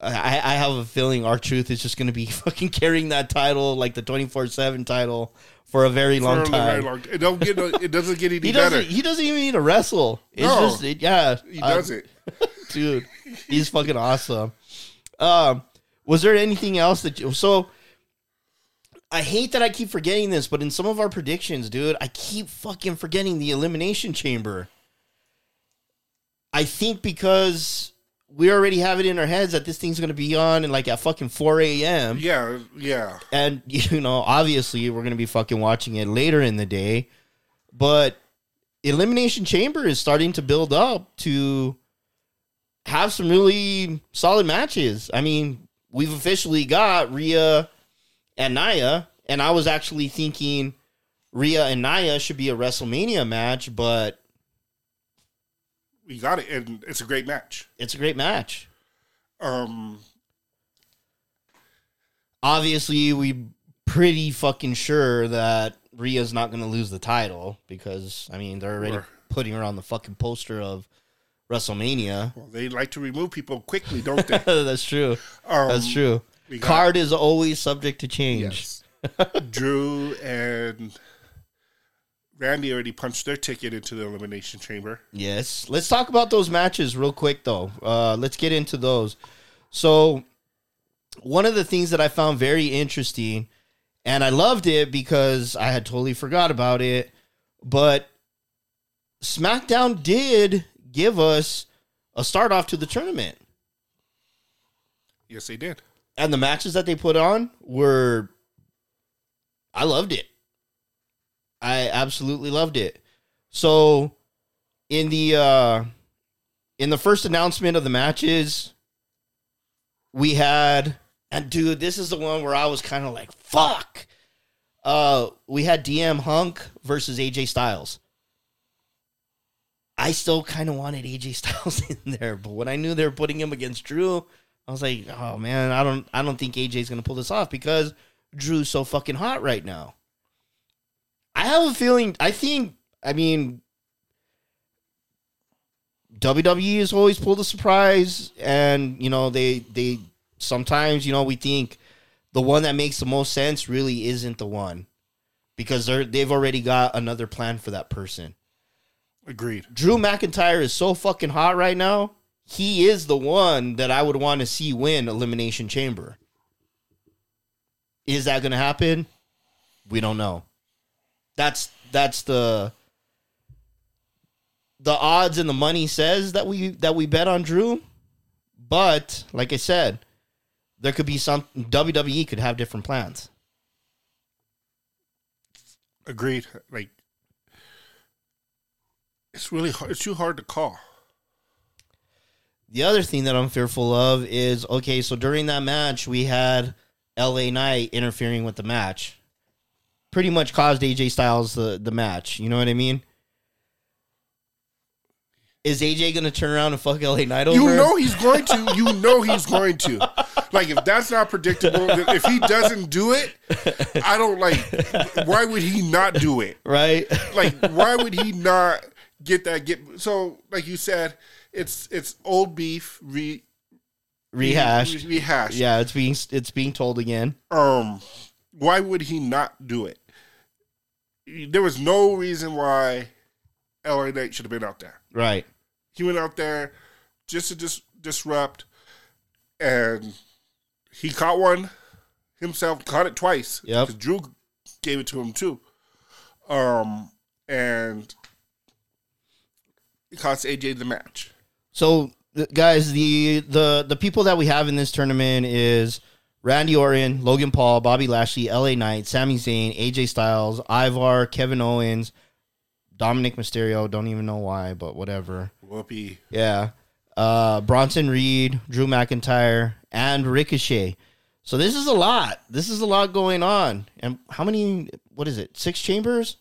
I, I have a feeling R-Truth is just going to be fucking carrying that title, like the twenty-four seven title, for a very for long a time. Very long. It, don't get, it doesn't get any he better. Doesn't, he doesn't even need to wrestle. It's no. Just, it, yeah. He um, doesn't. Dude, he's fucking awesome. Um, was there anything else that you... So, I hate that I keep forgetting this, but in some of our predictions, dude, I keep fucking forgetting the Elimination Chamber. I think because... We already have it in our heads that this thing's going to be on in like at fucking four a.m. Yeah, yeah. And, you know, obviously we're going to be fucking watching it later in the day. But Elimination Chamber is starting to build up to have some really solid matches. I mean, we've officially got Rhea and Nia And I was actually thinking Rhea and Nia should be a WrestleMania match, but we got it, and it's a great match. It's a great match. Um, obviously, we pretty fucking sure that Rhea's not going to lose the title because, I mean, they're already sure. putting her on the fucking poster of WrestleMania. Well, they like to remove people quickly, don't they? That's true. Um, That's true. Card it. is always subject to change. Yes. Drew and Randy already punched their ticket into the Elimination Chamber. Yes. Let's talk about those matches real quick, though. Uh, let's get into those. So, one of the things that I found very interesting, and I loved it because I had totally forgot about it, but SmackDown did give us a start off to the tournament. Yes, they did. And the matches that they put on were... I loved it. I absolutely loved it. So, in the uh, in the first announcement of the matches, we had... And, dude, this is the one where I was kind of like, fuck! Uh, we had D M Hunk versus A J Styles. I still kind of wanted A J Styles in there, but when I knew they were putting him against Drew... I was like, oh, man, I don't I don't think A J's going to pull this off because Drew's so fucking hot right now. I have a feeling, I think, I mean, W W E has always pulled a surprise. And, you know, they they sometimes, you know, we think the one that makes the most sense really isn't the one. Because they're, they've already got another plan for that person. Agreed. Drew McIntyre is so fucking hot right now. He is the one that I would want to see win Elimination Chamber. Is that going to happen? We don't know. That's that's the the odds and the money says that we that we bet on Drew. But like I said, there could be some W W E could have different plans. Agreed. Like it's really hard, it's too hard to call. The other thing that I'm fearful of is, okay, so during that match, we had L A Knight interfering with the match. Pretty much caused A J Styles the, the match. You know what I mean? Is A J going to turn around and fuck L A Knight over? You know he's going to. You know he's going to. Like, if that's not predictable, if he doesn't do it, I don't like, why would he not do it? Right? Like, why would he not get that? Get So, like you said... It's it's old beef re, rehashed. Re, re, rehashed. Yeah, it's being it's being told again. Um, why would he not do it? There was no reason why L A Knight should have been out there. Right. He went out there just to dis- disrupt, and he caught one himself. Caught it twice. Yeah. Because Drew gave it to him too. Um, and it cost A J the match. So, guys, the, the the people that we have in this tournament is Randy Orton, Logan Paul, Bobby Lashley, L A Knight, Sami Zayn, A J Styles, Ivar, Kevin Owens, Dominik Mysterio. Don't even know why, but whatever. Whoopee. Yeah. Uh, Bronson Reed, Drew McIntyre, and Ricochet. So this is a lot. This is a lot going on. And how many, what is it, six chambers?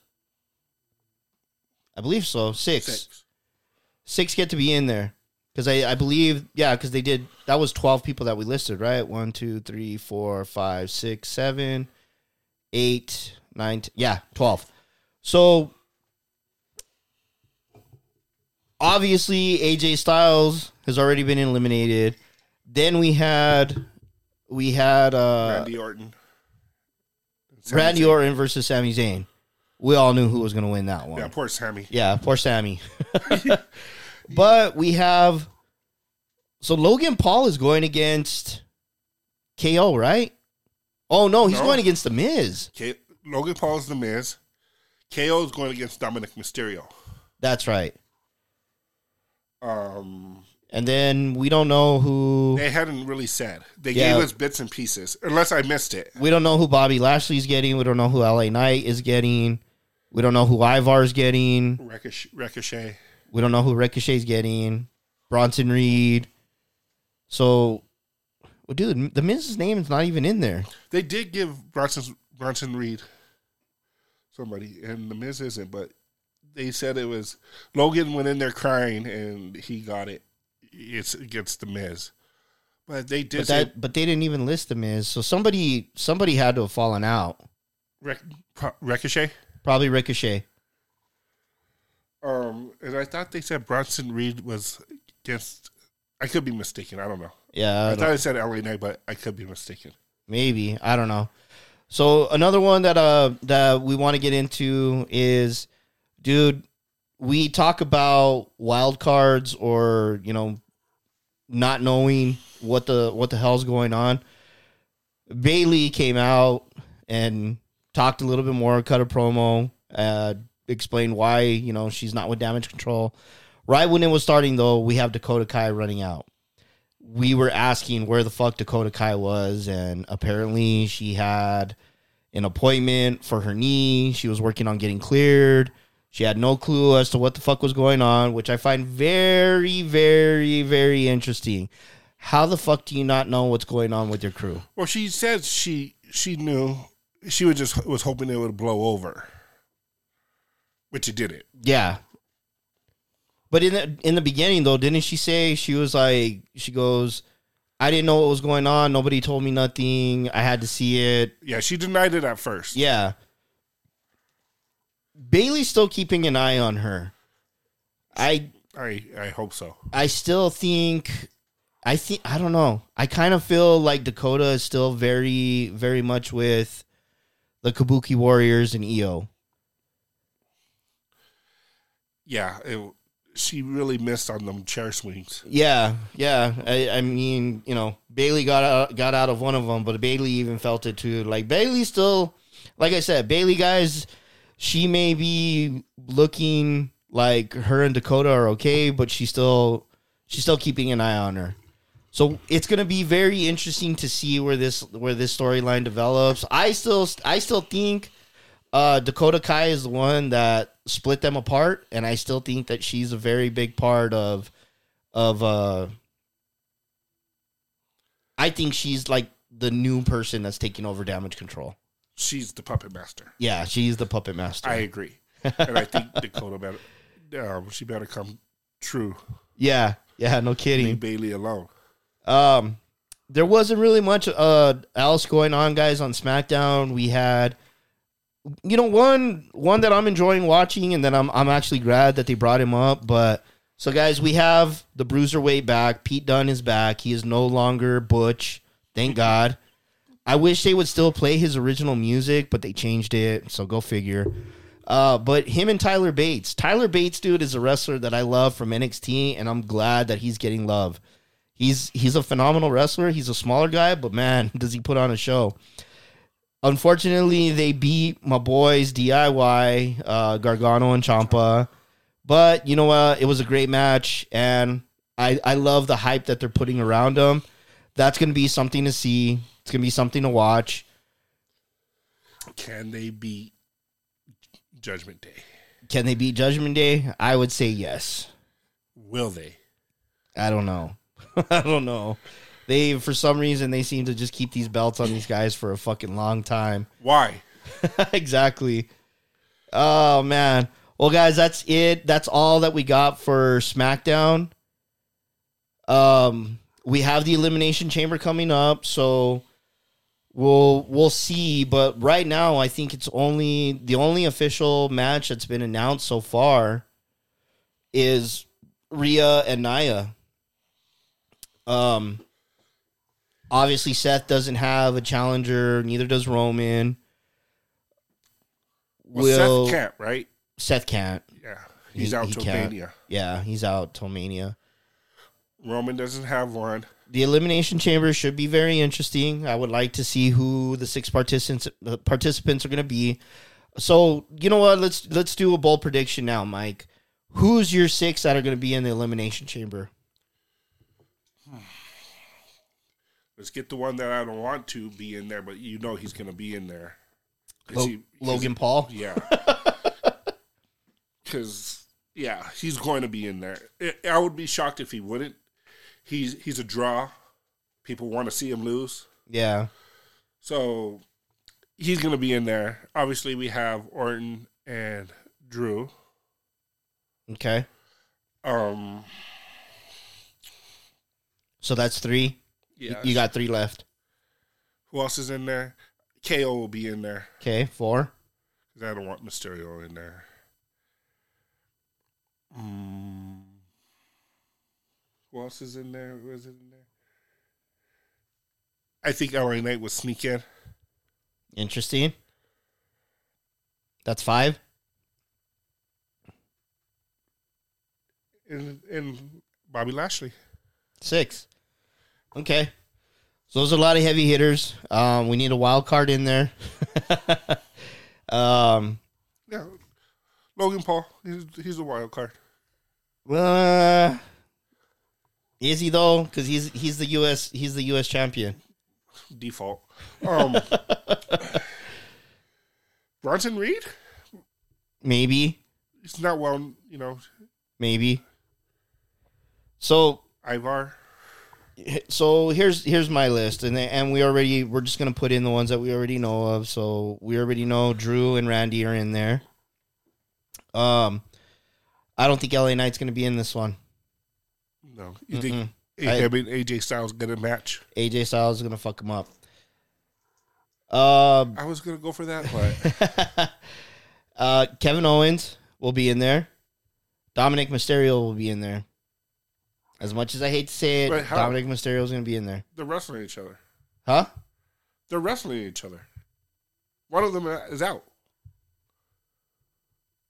I believe so, six. Six. Six get to be in there. Because I, I believe, yeah, because they did, that was twelve people that we listed, right? One, two, three, four, five, six, seven, eight, nine, t- yeah, twelve. So, obviously, A J Styles has already been eliminated. Then we had, we had, uh, Randy Orton. Sami Randy Zayn. Orton versus Sami Zayn. We all knew who was going to win that one. Yeah, poor Sammy. Yeah, poor Sammy. But we have... So Logan Paul is going against K O, right? Oh, no, he's no. going against The Miz. K- Logan Paul is The Miz. K O is going against Dominik Mysterio. That's right. Um, And then we don't know who... They hadn't really said. They yeah. gave us bits and pieces, unless I missed it. We don't know who Bobby Lashley's getting. We don't know who L A Knight is getting. We don't know who Ivar's getting. Ricochet. Ricochet. We don't know who Ricochet's getting. Bronson Reed. So, well, dude, the Miz's name is not even in there. They did give Bronson's, Bronson Reed, somebody, and The Miz isn't, but they said it was Logan went in there crying and he got it. It's against The Miz, but they did. But, that, say, but they didn't even list The Miz, so somebody somebody had to have fallen out. Ric- Ricochet, probably Ricochet. Um, and I thought they said Bronson Reed was against. I could be mistaken. I don't know. Yeah, I, I thought it said L A Knight, but I could be mistaken. Maybe. I don't know. So another one that uh that we want to get into is, dude, we talk about wild cards or, you know, not knowing what the what the hell's going on. Bayley came out and talked a little bit more, cut a promo, uh, explained why, you know, she's not with Damage Control. Right when it was starting, though, we have Dakota Kai running out. We were asking where the fuck Dakota Kai was, and apparently she had an appointment for her knee. She was working on getting cleared. She had no clue as to what the fuck was going on, which I find very, very, very interesting. How the fuck do you not know what's going on with your crew? Well, she said she she knew. She was just was hoping it would blow over, which it didn't. Yeah. But in the, in the beginning, though, didn't she say, she was like, she goes, I didn't know what was going on. Nobody told me nothing. I had to see it. Yeah, she denied it at first. Yeah. Bayley's still keeping an eye on her. I I, I hope so. I still think, I think, I don't know. I kind of feel like Dakota is still very, very much with the Kabuki Warriors and E O. Yeah, it she really missed on them chair swings. Yeah, yeah. I, I mean, you know, Bayley got out, got out of one of them, but Bayley even felt it too. Like, Bayley still, like I said, Bayley, guys, she may be looking like her and Dakota are okay, but she's still, she's still keeping an eye on her. So it's going to be very interesting to see where this where this storyline develops. I still, I still think uh, Dakota Kai is the one that split them apart, and I still think that she's a very big part of of uh I think she's like the new person that's taking over Damage Control. She's the puppet master. Yeah, she's the puppet master. I agree. And I think Dakota better um, she better come true. Yeah, yeah, no kidding. Leave Bayley alone. Um there wasn't really much uh else going on, guys, on SmackDown. We had You know, one one that I'm enjoying watching, and then I'm I'm actually glad that they brought him up. But so, guys, we have the Bruiserweight back. Pete Dunne is back. He is no longer Butch. Thank God. I wish they would still play his original music, but they changed it. So go figure. Uh, but him and Tyler Bates. Tyler Bates, dude, is a wrestler that I love from N X T, and I'm glad that he's getting love. He's he's a phenomenal wrestler. He's a smaller guy, but man, does he put on a show. Unfortunately, they beat my boys D I Y, uh, Gargano and Ciampa. But, you know what? It was a great match, and I, I love the hype that they're putting around them. That's going to be something to see. It's going to be something to watch. Can they beat Judgment Day? Can they beat Judgment Day? I would say yes. Will they? I don't know. I don't know. They, for some reason, they seem to just keep these belts on these guys for a fucking long time. Why? Exactly. Oh, man. Well, guys, that's it. That's all that we got for SmackDown. Um, we have the Elimination Chamber coming up, so we'll we'll see. But right now, I think it's only the only official match that's been announced so far is Rhea and Nia. Um. Obviously, Seth doesn't have a challenger. Neither does Roman. Well, Will, Seth can't, right? Seth can't. Yeah, he's he, out he till can't. Mania. Yeah, he's out till Mania. Roman doesn't have one. The Elimination Chamber should be very interesting. I would like to see who the six participants participants are going to be. So, you know what? Let's let's do a bold prediction now, Mike. Who's your six that are going to be in the Elimination Chamber? Hmm. Let's get the one that I don't want to be in there, but you know he's going to be in there. Lo- he, Logan Paul? Yeah. Because, yeah, he's going to be in there. It, I would be shocked if he wouldn't. He's he's a draw. People want to see him lose. Yeah. So, he's going to be in there. Obviously, we have Orton and Drew. Okay. Um. So that's three? Yeah. You got three left. Who else is in there? K O will be in there. Okay, four. Because I don't want Mysterio in there. Mm. Who else is in there? Who is it in there? I think L A Knight would sneak in. Interesting. That's five. And, and Bobby Lashley. Six. Okay. So those are a lot of heavy hitters. Um, we need a wild card in there. um, yeah, Logan Paul. He's, he's a wild card. Uh, is he though? Because he's he's the U S he's the U S champion. Default. Um, Bronson Reed. Maybe it's not well. You know. Maybe. So Ivar. So here's here's my list, and and we already we're just gonna put in the ones that we already know of. So we already know Drew and Randy are in there. Um, I don't think L A Knight's gonna be in this one. No, you Mm-mm. think I, I mean, A J Styles gonna match? A J Styles is gonna fuck him up. Um, I was gonna go for that, but uh, Kevin Owens will be in there. Dominik Mysterio will be in there. As much as I hate to say it, Dominik Mysterio is going to be in there. They're wrestling each other. Huh? They're wrestling each other. One of them is out.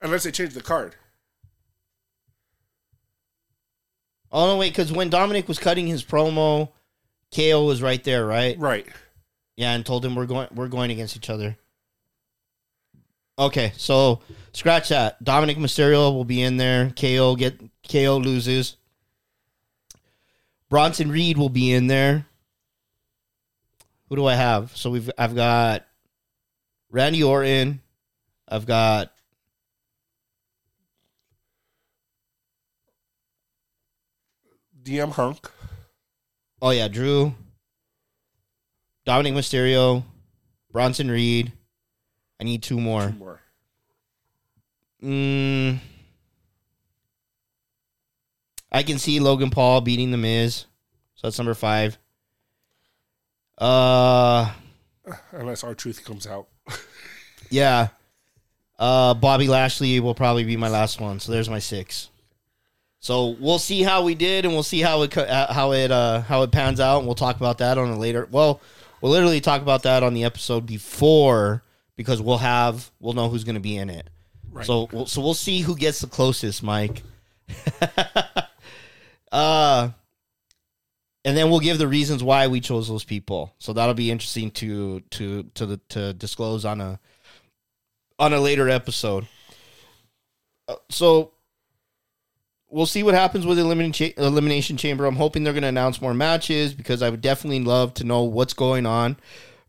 Unless they change the card. Oh, no, wait, because when Dominik was cutting his promo, K O was right there, right? Right. Yeah, and told him we're going we're going against each other. Okay, so scratch that. Dominik Mysterio will be in there. K O get K O loses. Bronson Reed will be in there. Who do I have? So we've I've got Randy Orton. I've got D M Hunk. Oh yeah, Drew. Dominik Mysterio. Bronson Reed. I need two more. Two more. Mm. I can see Logan Paul beating The Miz. So that's number five. Uh, Unless R-Truth comes out. yeah. Uh, Bobby Lashley will probably be my last one. So there's my six. So we'll see how we did, and we'll see how it how it, uh, how it pans out, and we'll talk about that on a later... Well, we'll literally talk about that on the episode before, because we'll have... We'll know who's going to be in it. Right. So we'll, so we'll see who gets the closest, Mike. Uh, and then we'll give the reasons why we chose those people. So that'll be interesting to to to the, to disclose on a on a later episode. Uh, so we'll see what happens with Elimination Elimination Chamber. I'm hoping they're going to announce more matches, because I would definitely love to know what's going on.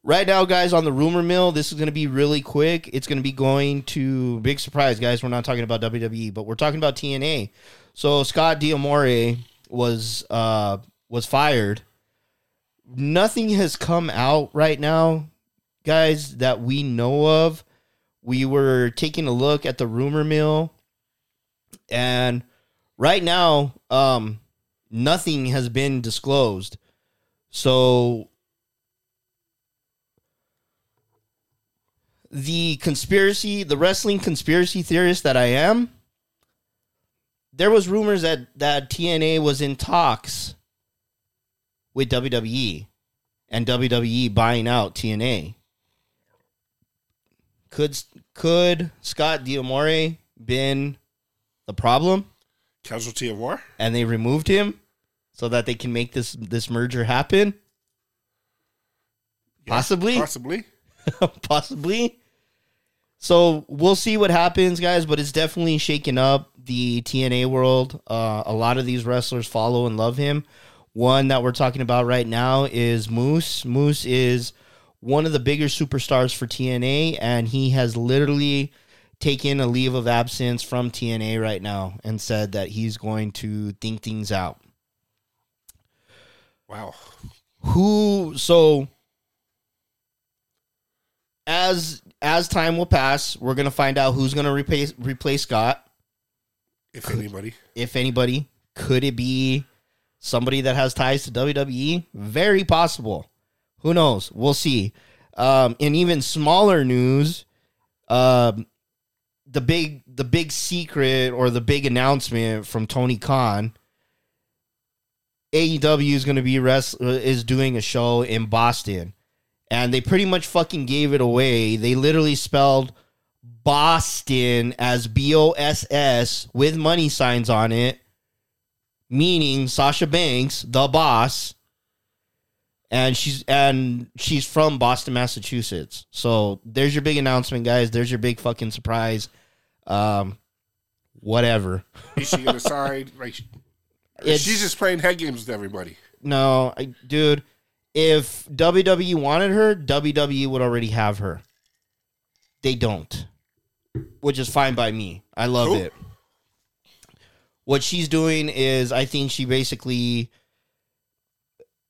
Right now, guys, on the rumor mill, this is going to be really quick. It's going to be going to big surprise, guys. We're not talking about W W E, but we're talking about T N A. So Scott D'Amore was uh, was fired. Nothing has come out right now, guys, that we know of. We were taking a look at the rumor mill, and right now, um, nothing has been disclosed. So the conspiracy, the wrestling conspiracy theorist that I am, there was rumors that, that T N A was in talks with W W E, and W W E buying out T N A. Could could Scott D'Amore been the problem? Casualty of war? And they removed him so that they can make this, this merger happen? Yeah, possibly? Possibly. Possibly. So we'll see what happens, guys, but it's definitely shaking up the T N A world. Uh, a lot of these wrestlers follow and love him. One that we're talking about right now is Moose. Moose is one of the bigger superstars for T N A, and he has literally taken a leave of absence from T N A right now and said that he's going to think things out. Wow. Who, so... as as time will pass, we're going to find out who's going to replace replace Scott. If could, anybody. If anybody. Could it be somebody that has ties to W W E? Very possible. Who knows? We'll see. Um, in even smaller news, um, the big the big secret or the big announcement from Tony Khan, A E W is going to be rest is doing a show in Boston, and they pretty much fucking gave it away. They literally spelled Boston as B O S S with money signs on it, meaning Sasha Banks, the boss, and she's and she's from Boston, Massachusetts. So there's your big announcement, guys. There's your big fucking surprise. Um, whatever. Is she gonna sign? Like, it's, she's just playing head games with everybody. No, I, dude. If W W E wanted her, W W E would already have her. They don't, which is fine by me. I love Ooh. it. What she's doing is, I think she basically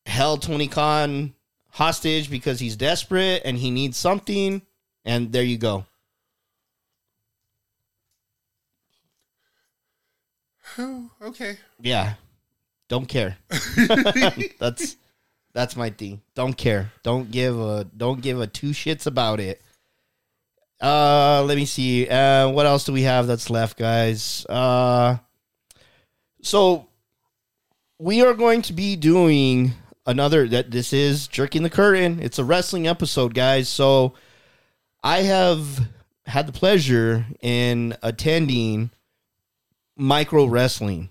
held Tony Khan hostage because he's desperate and he needs something. And there you go. Oh, okay. Yeah. Don't care. That's that's my thing. Don't care. Don't give a don't give a two shits about it. Uh, let me see. Uh, what else do we have that's left, guys? Uh, so we are going to be doing another. That this is Jerking the Curtain. It's a wrestling episode, guys. So I have had the pleasure in attending micro wrestling.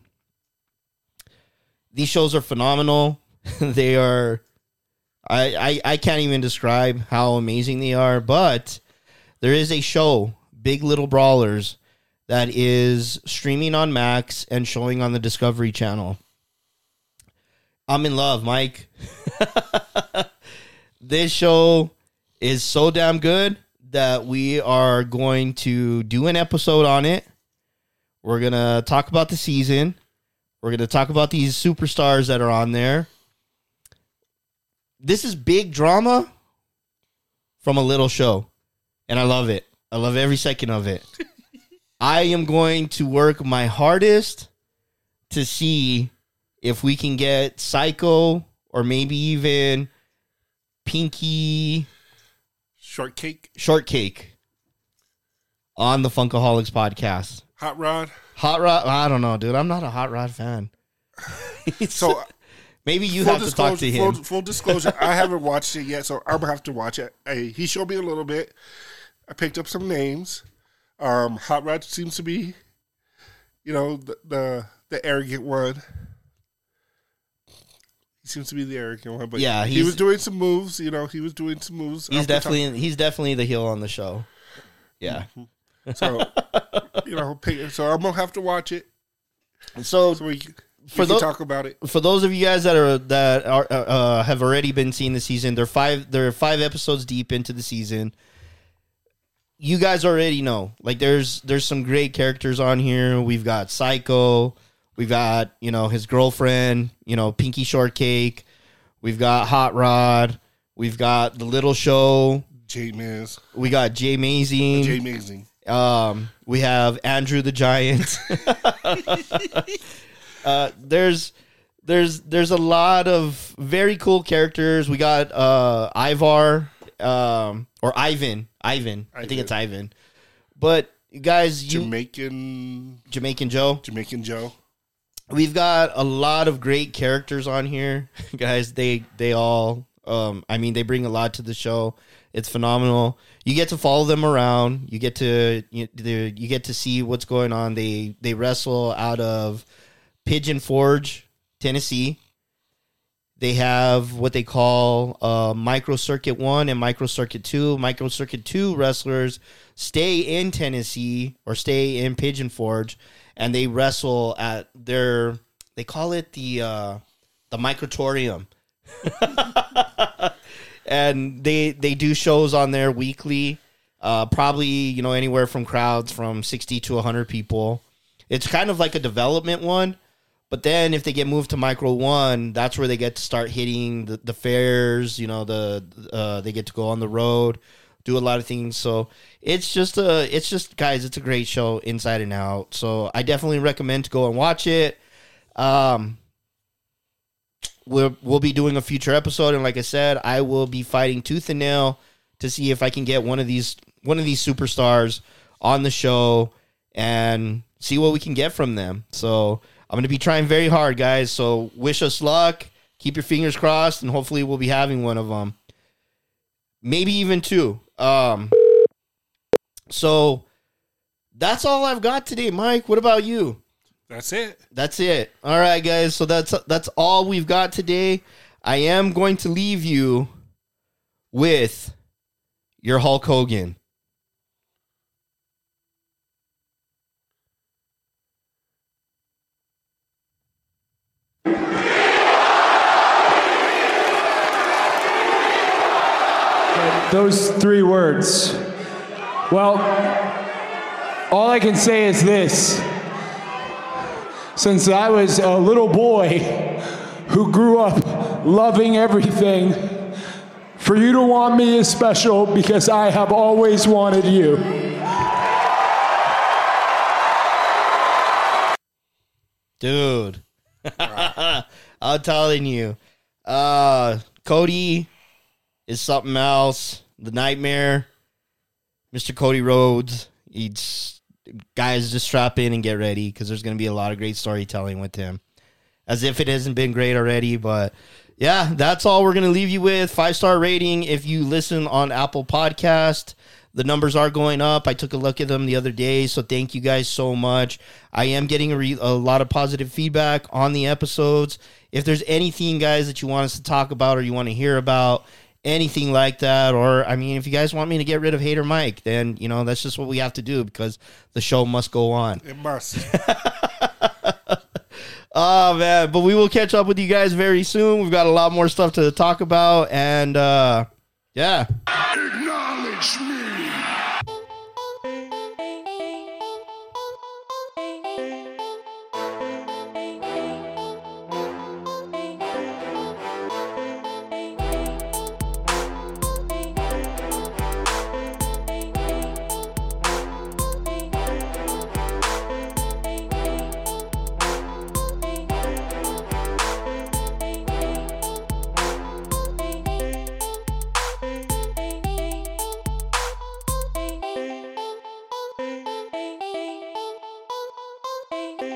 These shows are phenomenal. They are. I, I I can't even describe how amazing they are, but. There is a show, Big Little Brawlers, that is streaming on Max and showing on the Discovery Channel. I'm in love, Mike. This show is so damn good that we are going to do an episode on it. We're going to talk about the season. We're going to talk about these superstars that are on there. This is big drama from a little show. And I love it. I love every second of it. I am going to work my hardest to see if we can get Psycho or maybe even Pinky Shortcake. Shortcake on the Funkaholics podcast. Hot Rod. Hot Rod. I don't know, dude. I'm not a Hot Rod fan. So maybe you have to talk to him. Full, full disclosure, I haven't watched it yet, so I'm going to have to watch it. I, he showed me a little bit. I picked up some names. Um, Hot Rod seems to be, you know, the, the the arrogant one. He seems to be the arrogant one, but yeah, he was doing some moves. You know, he was doing some moves. He's definitely he's definitely the heel on the show. Yeah. Mm-hmm. So you know, pick, so I'm gonna have to watch it. And so, so we, we for can those, talk about it. For those of you guys that are that are uh, have already been seeing the season, they're five they're five episodes deep into the season. You guys already know, like there's there's some great characters on here. We've got Psycho, we've got you know his girlfriend, you know Pinky Shortcake, we've got Hot Rod, we've got the Little Show, Jay Miz, we got Jay Mazing, Jay Mazing, um, we have Andrew the Giant. uh, there's there's there's a lot of very cool characters. We got uh, Ivar. Um, or Ivan, Ivan. I, I think did. it's Ivan. But guys, you Jamaican, Jamaican Joe, Jamaican Joe. We've got a lot of great characters on here, guys. They they all, um, I mean, they bring a lot to the show. It's phenomenal. You get to follow them around. You get to you, you get to see what's going on. They they wrestle out of Pigeon Forge, Tennessee. They have what they call uh, Micro Circuit one and Micro Circuit two. Micro Circuit two wrestlers stay in Tennessee or stay in Pigeon Forge, and they wrestle at their, they call it the uh, the Microtorium. And they they do shows on there weekly, uh, probably you know anywhere from crowds from sixty to one hundred people. It's kind of like a development one. But then if they get moved to Micro One, that's where they get to start hitting the, the fairs. You know, the uh, they get to go on the road, do a lot of things. So it's just a, it's just guys, it's a great show inside and out. So I definitely recommend to go and watch it. Um, we'll, we'll be doing a future episode. And like I said, I will be fighting tooth and nail to see if I can get one of these, one of these superstars on the show and see what we can get from them. So I'm going to be trying very hard, guys. So wish us luck. Keep your fingers crossed, and hopefully we'll be having one of them. Maybe even two. Um, so that's all I've got today, Mike. What about you? That's it. That's it. All right, guys. So that's that's all we've got today. I am going to leave you with your Hulk Hogan. Those three words. Well, all I can say is this. Since I was a little boy who grew up loving everything, for you to want me is special because I have always wanted you. Dude. I'm telling you. Uh, Cody... is something else. The Nightmare, Mister Cody Rhodes. He's, guys, just strap in and get ready because there's going to be a lot of great storytelling with him. As if it hasn't been great already. But, yeah, that's all we're going to leave you with. Five-star rating if you listen on Apple Podcast. The numbers are going up. I took a look at them the other day, so thank you guys so much. I am getting a, re- a lot of positive feedback on the episodes. If there's anything, guys, that you want us to talk about or you want to hear about, anything like that, or I mean, if you guys want me to get rid of Hater Mike, then you know that's just what we have to do because the show must go on. It must. Oh man, but we will catch up with you guys very soon. We've got a lot more stuff to talk about, and uh yeah.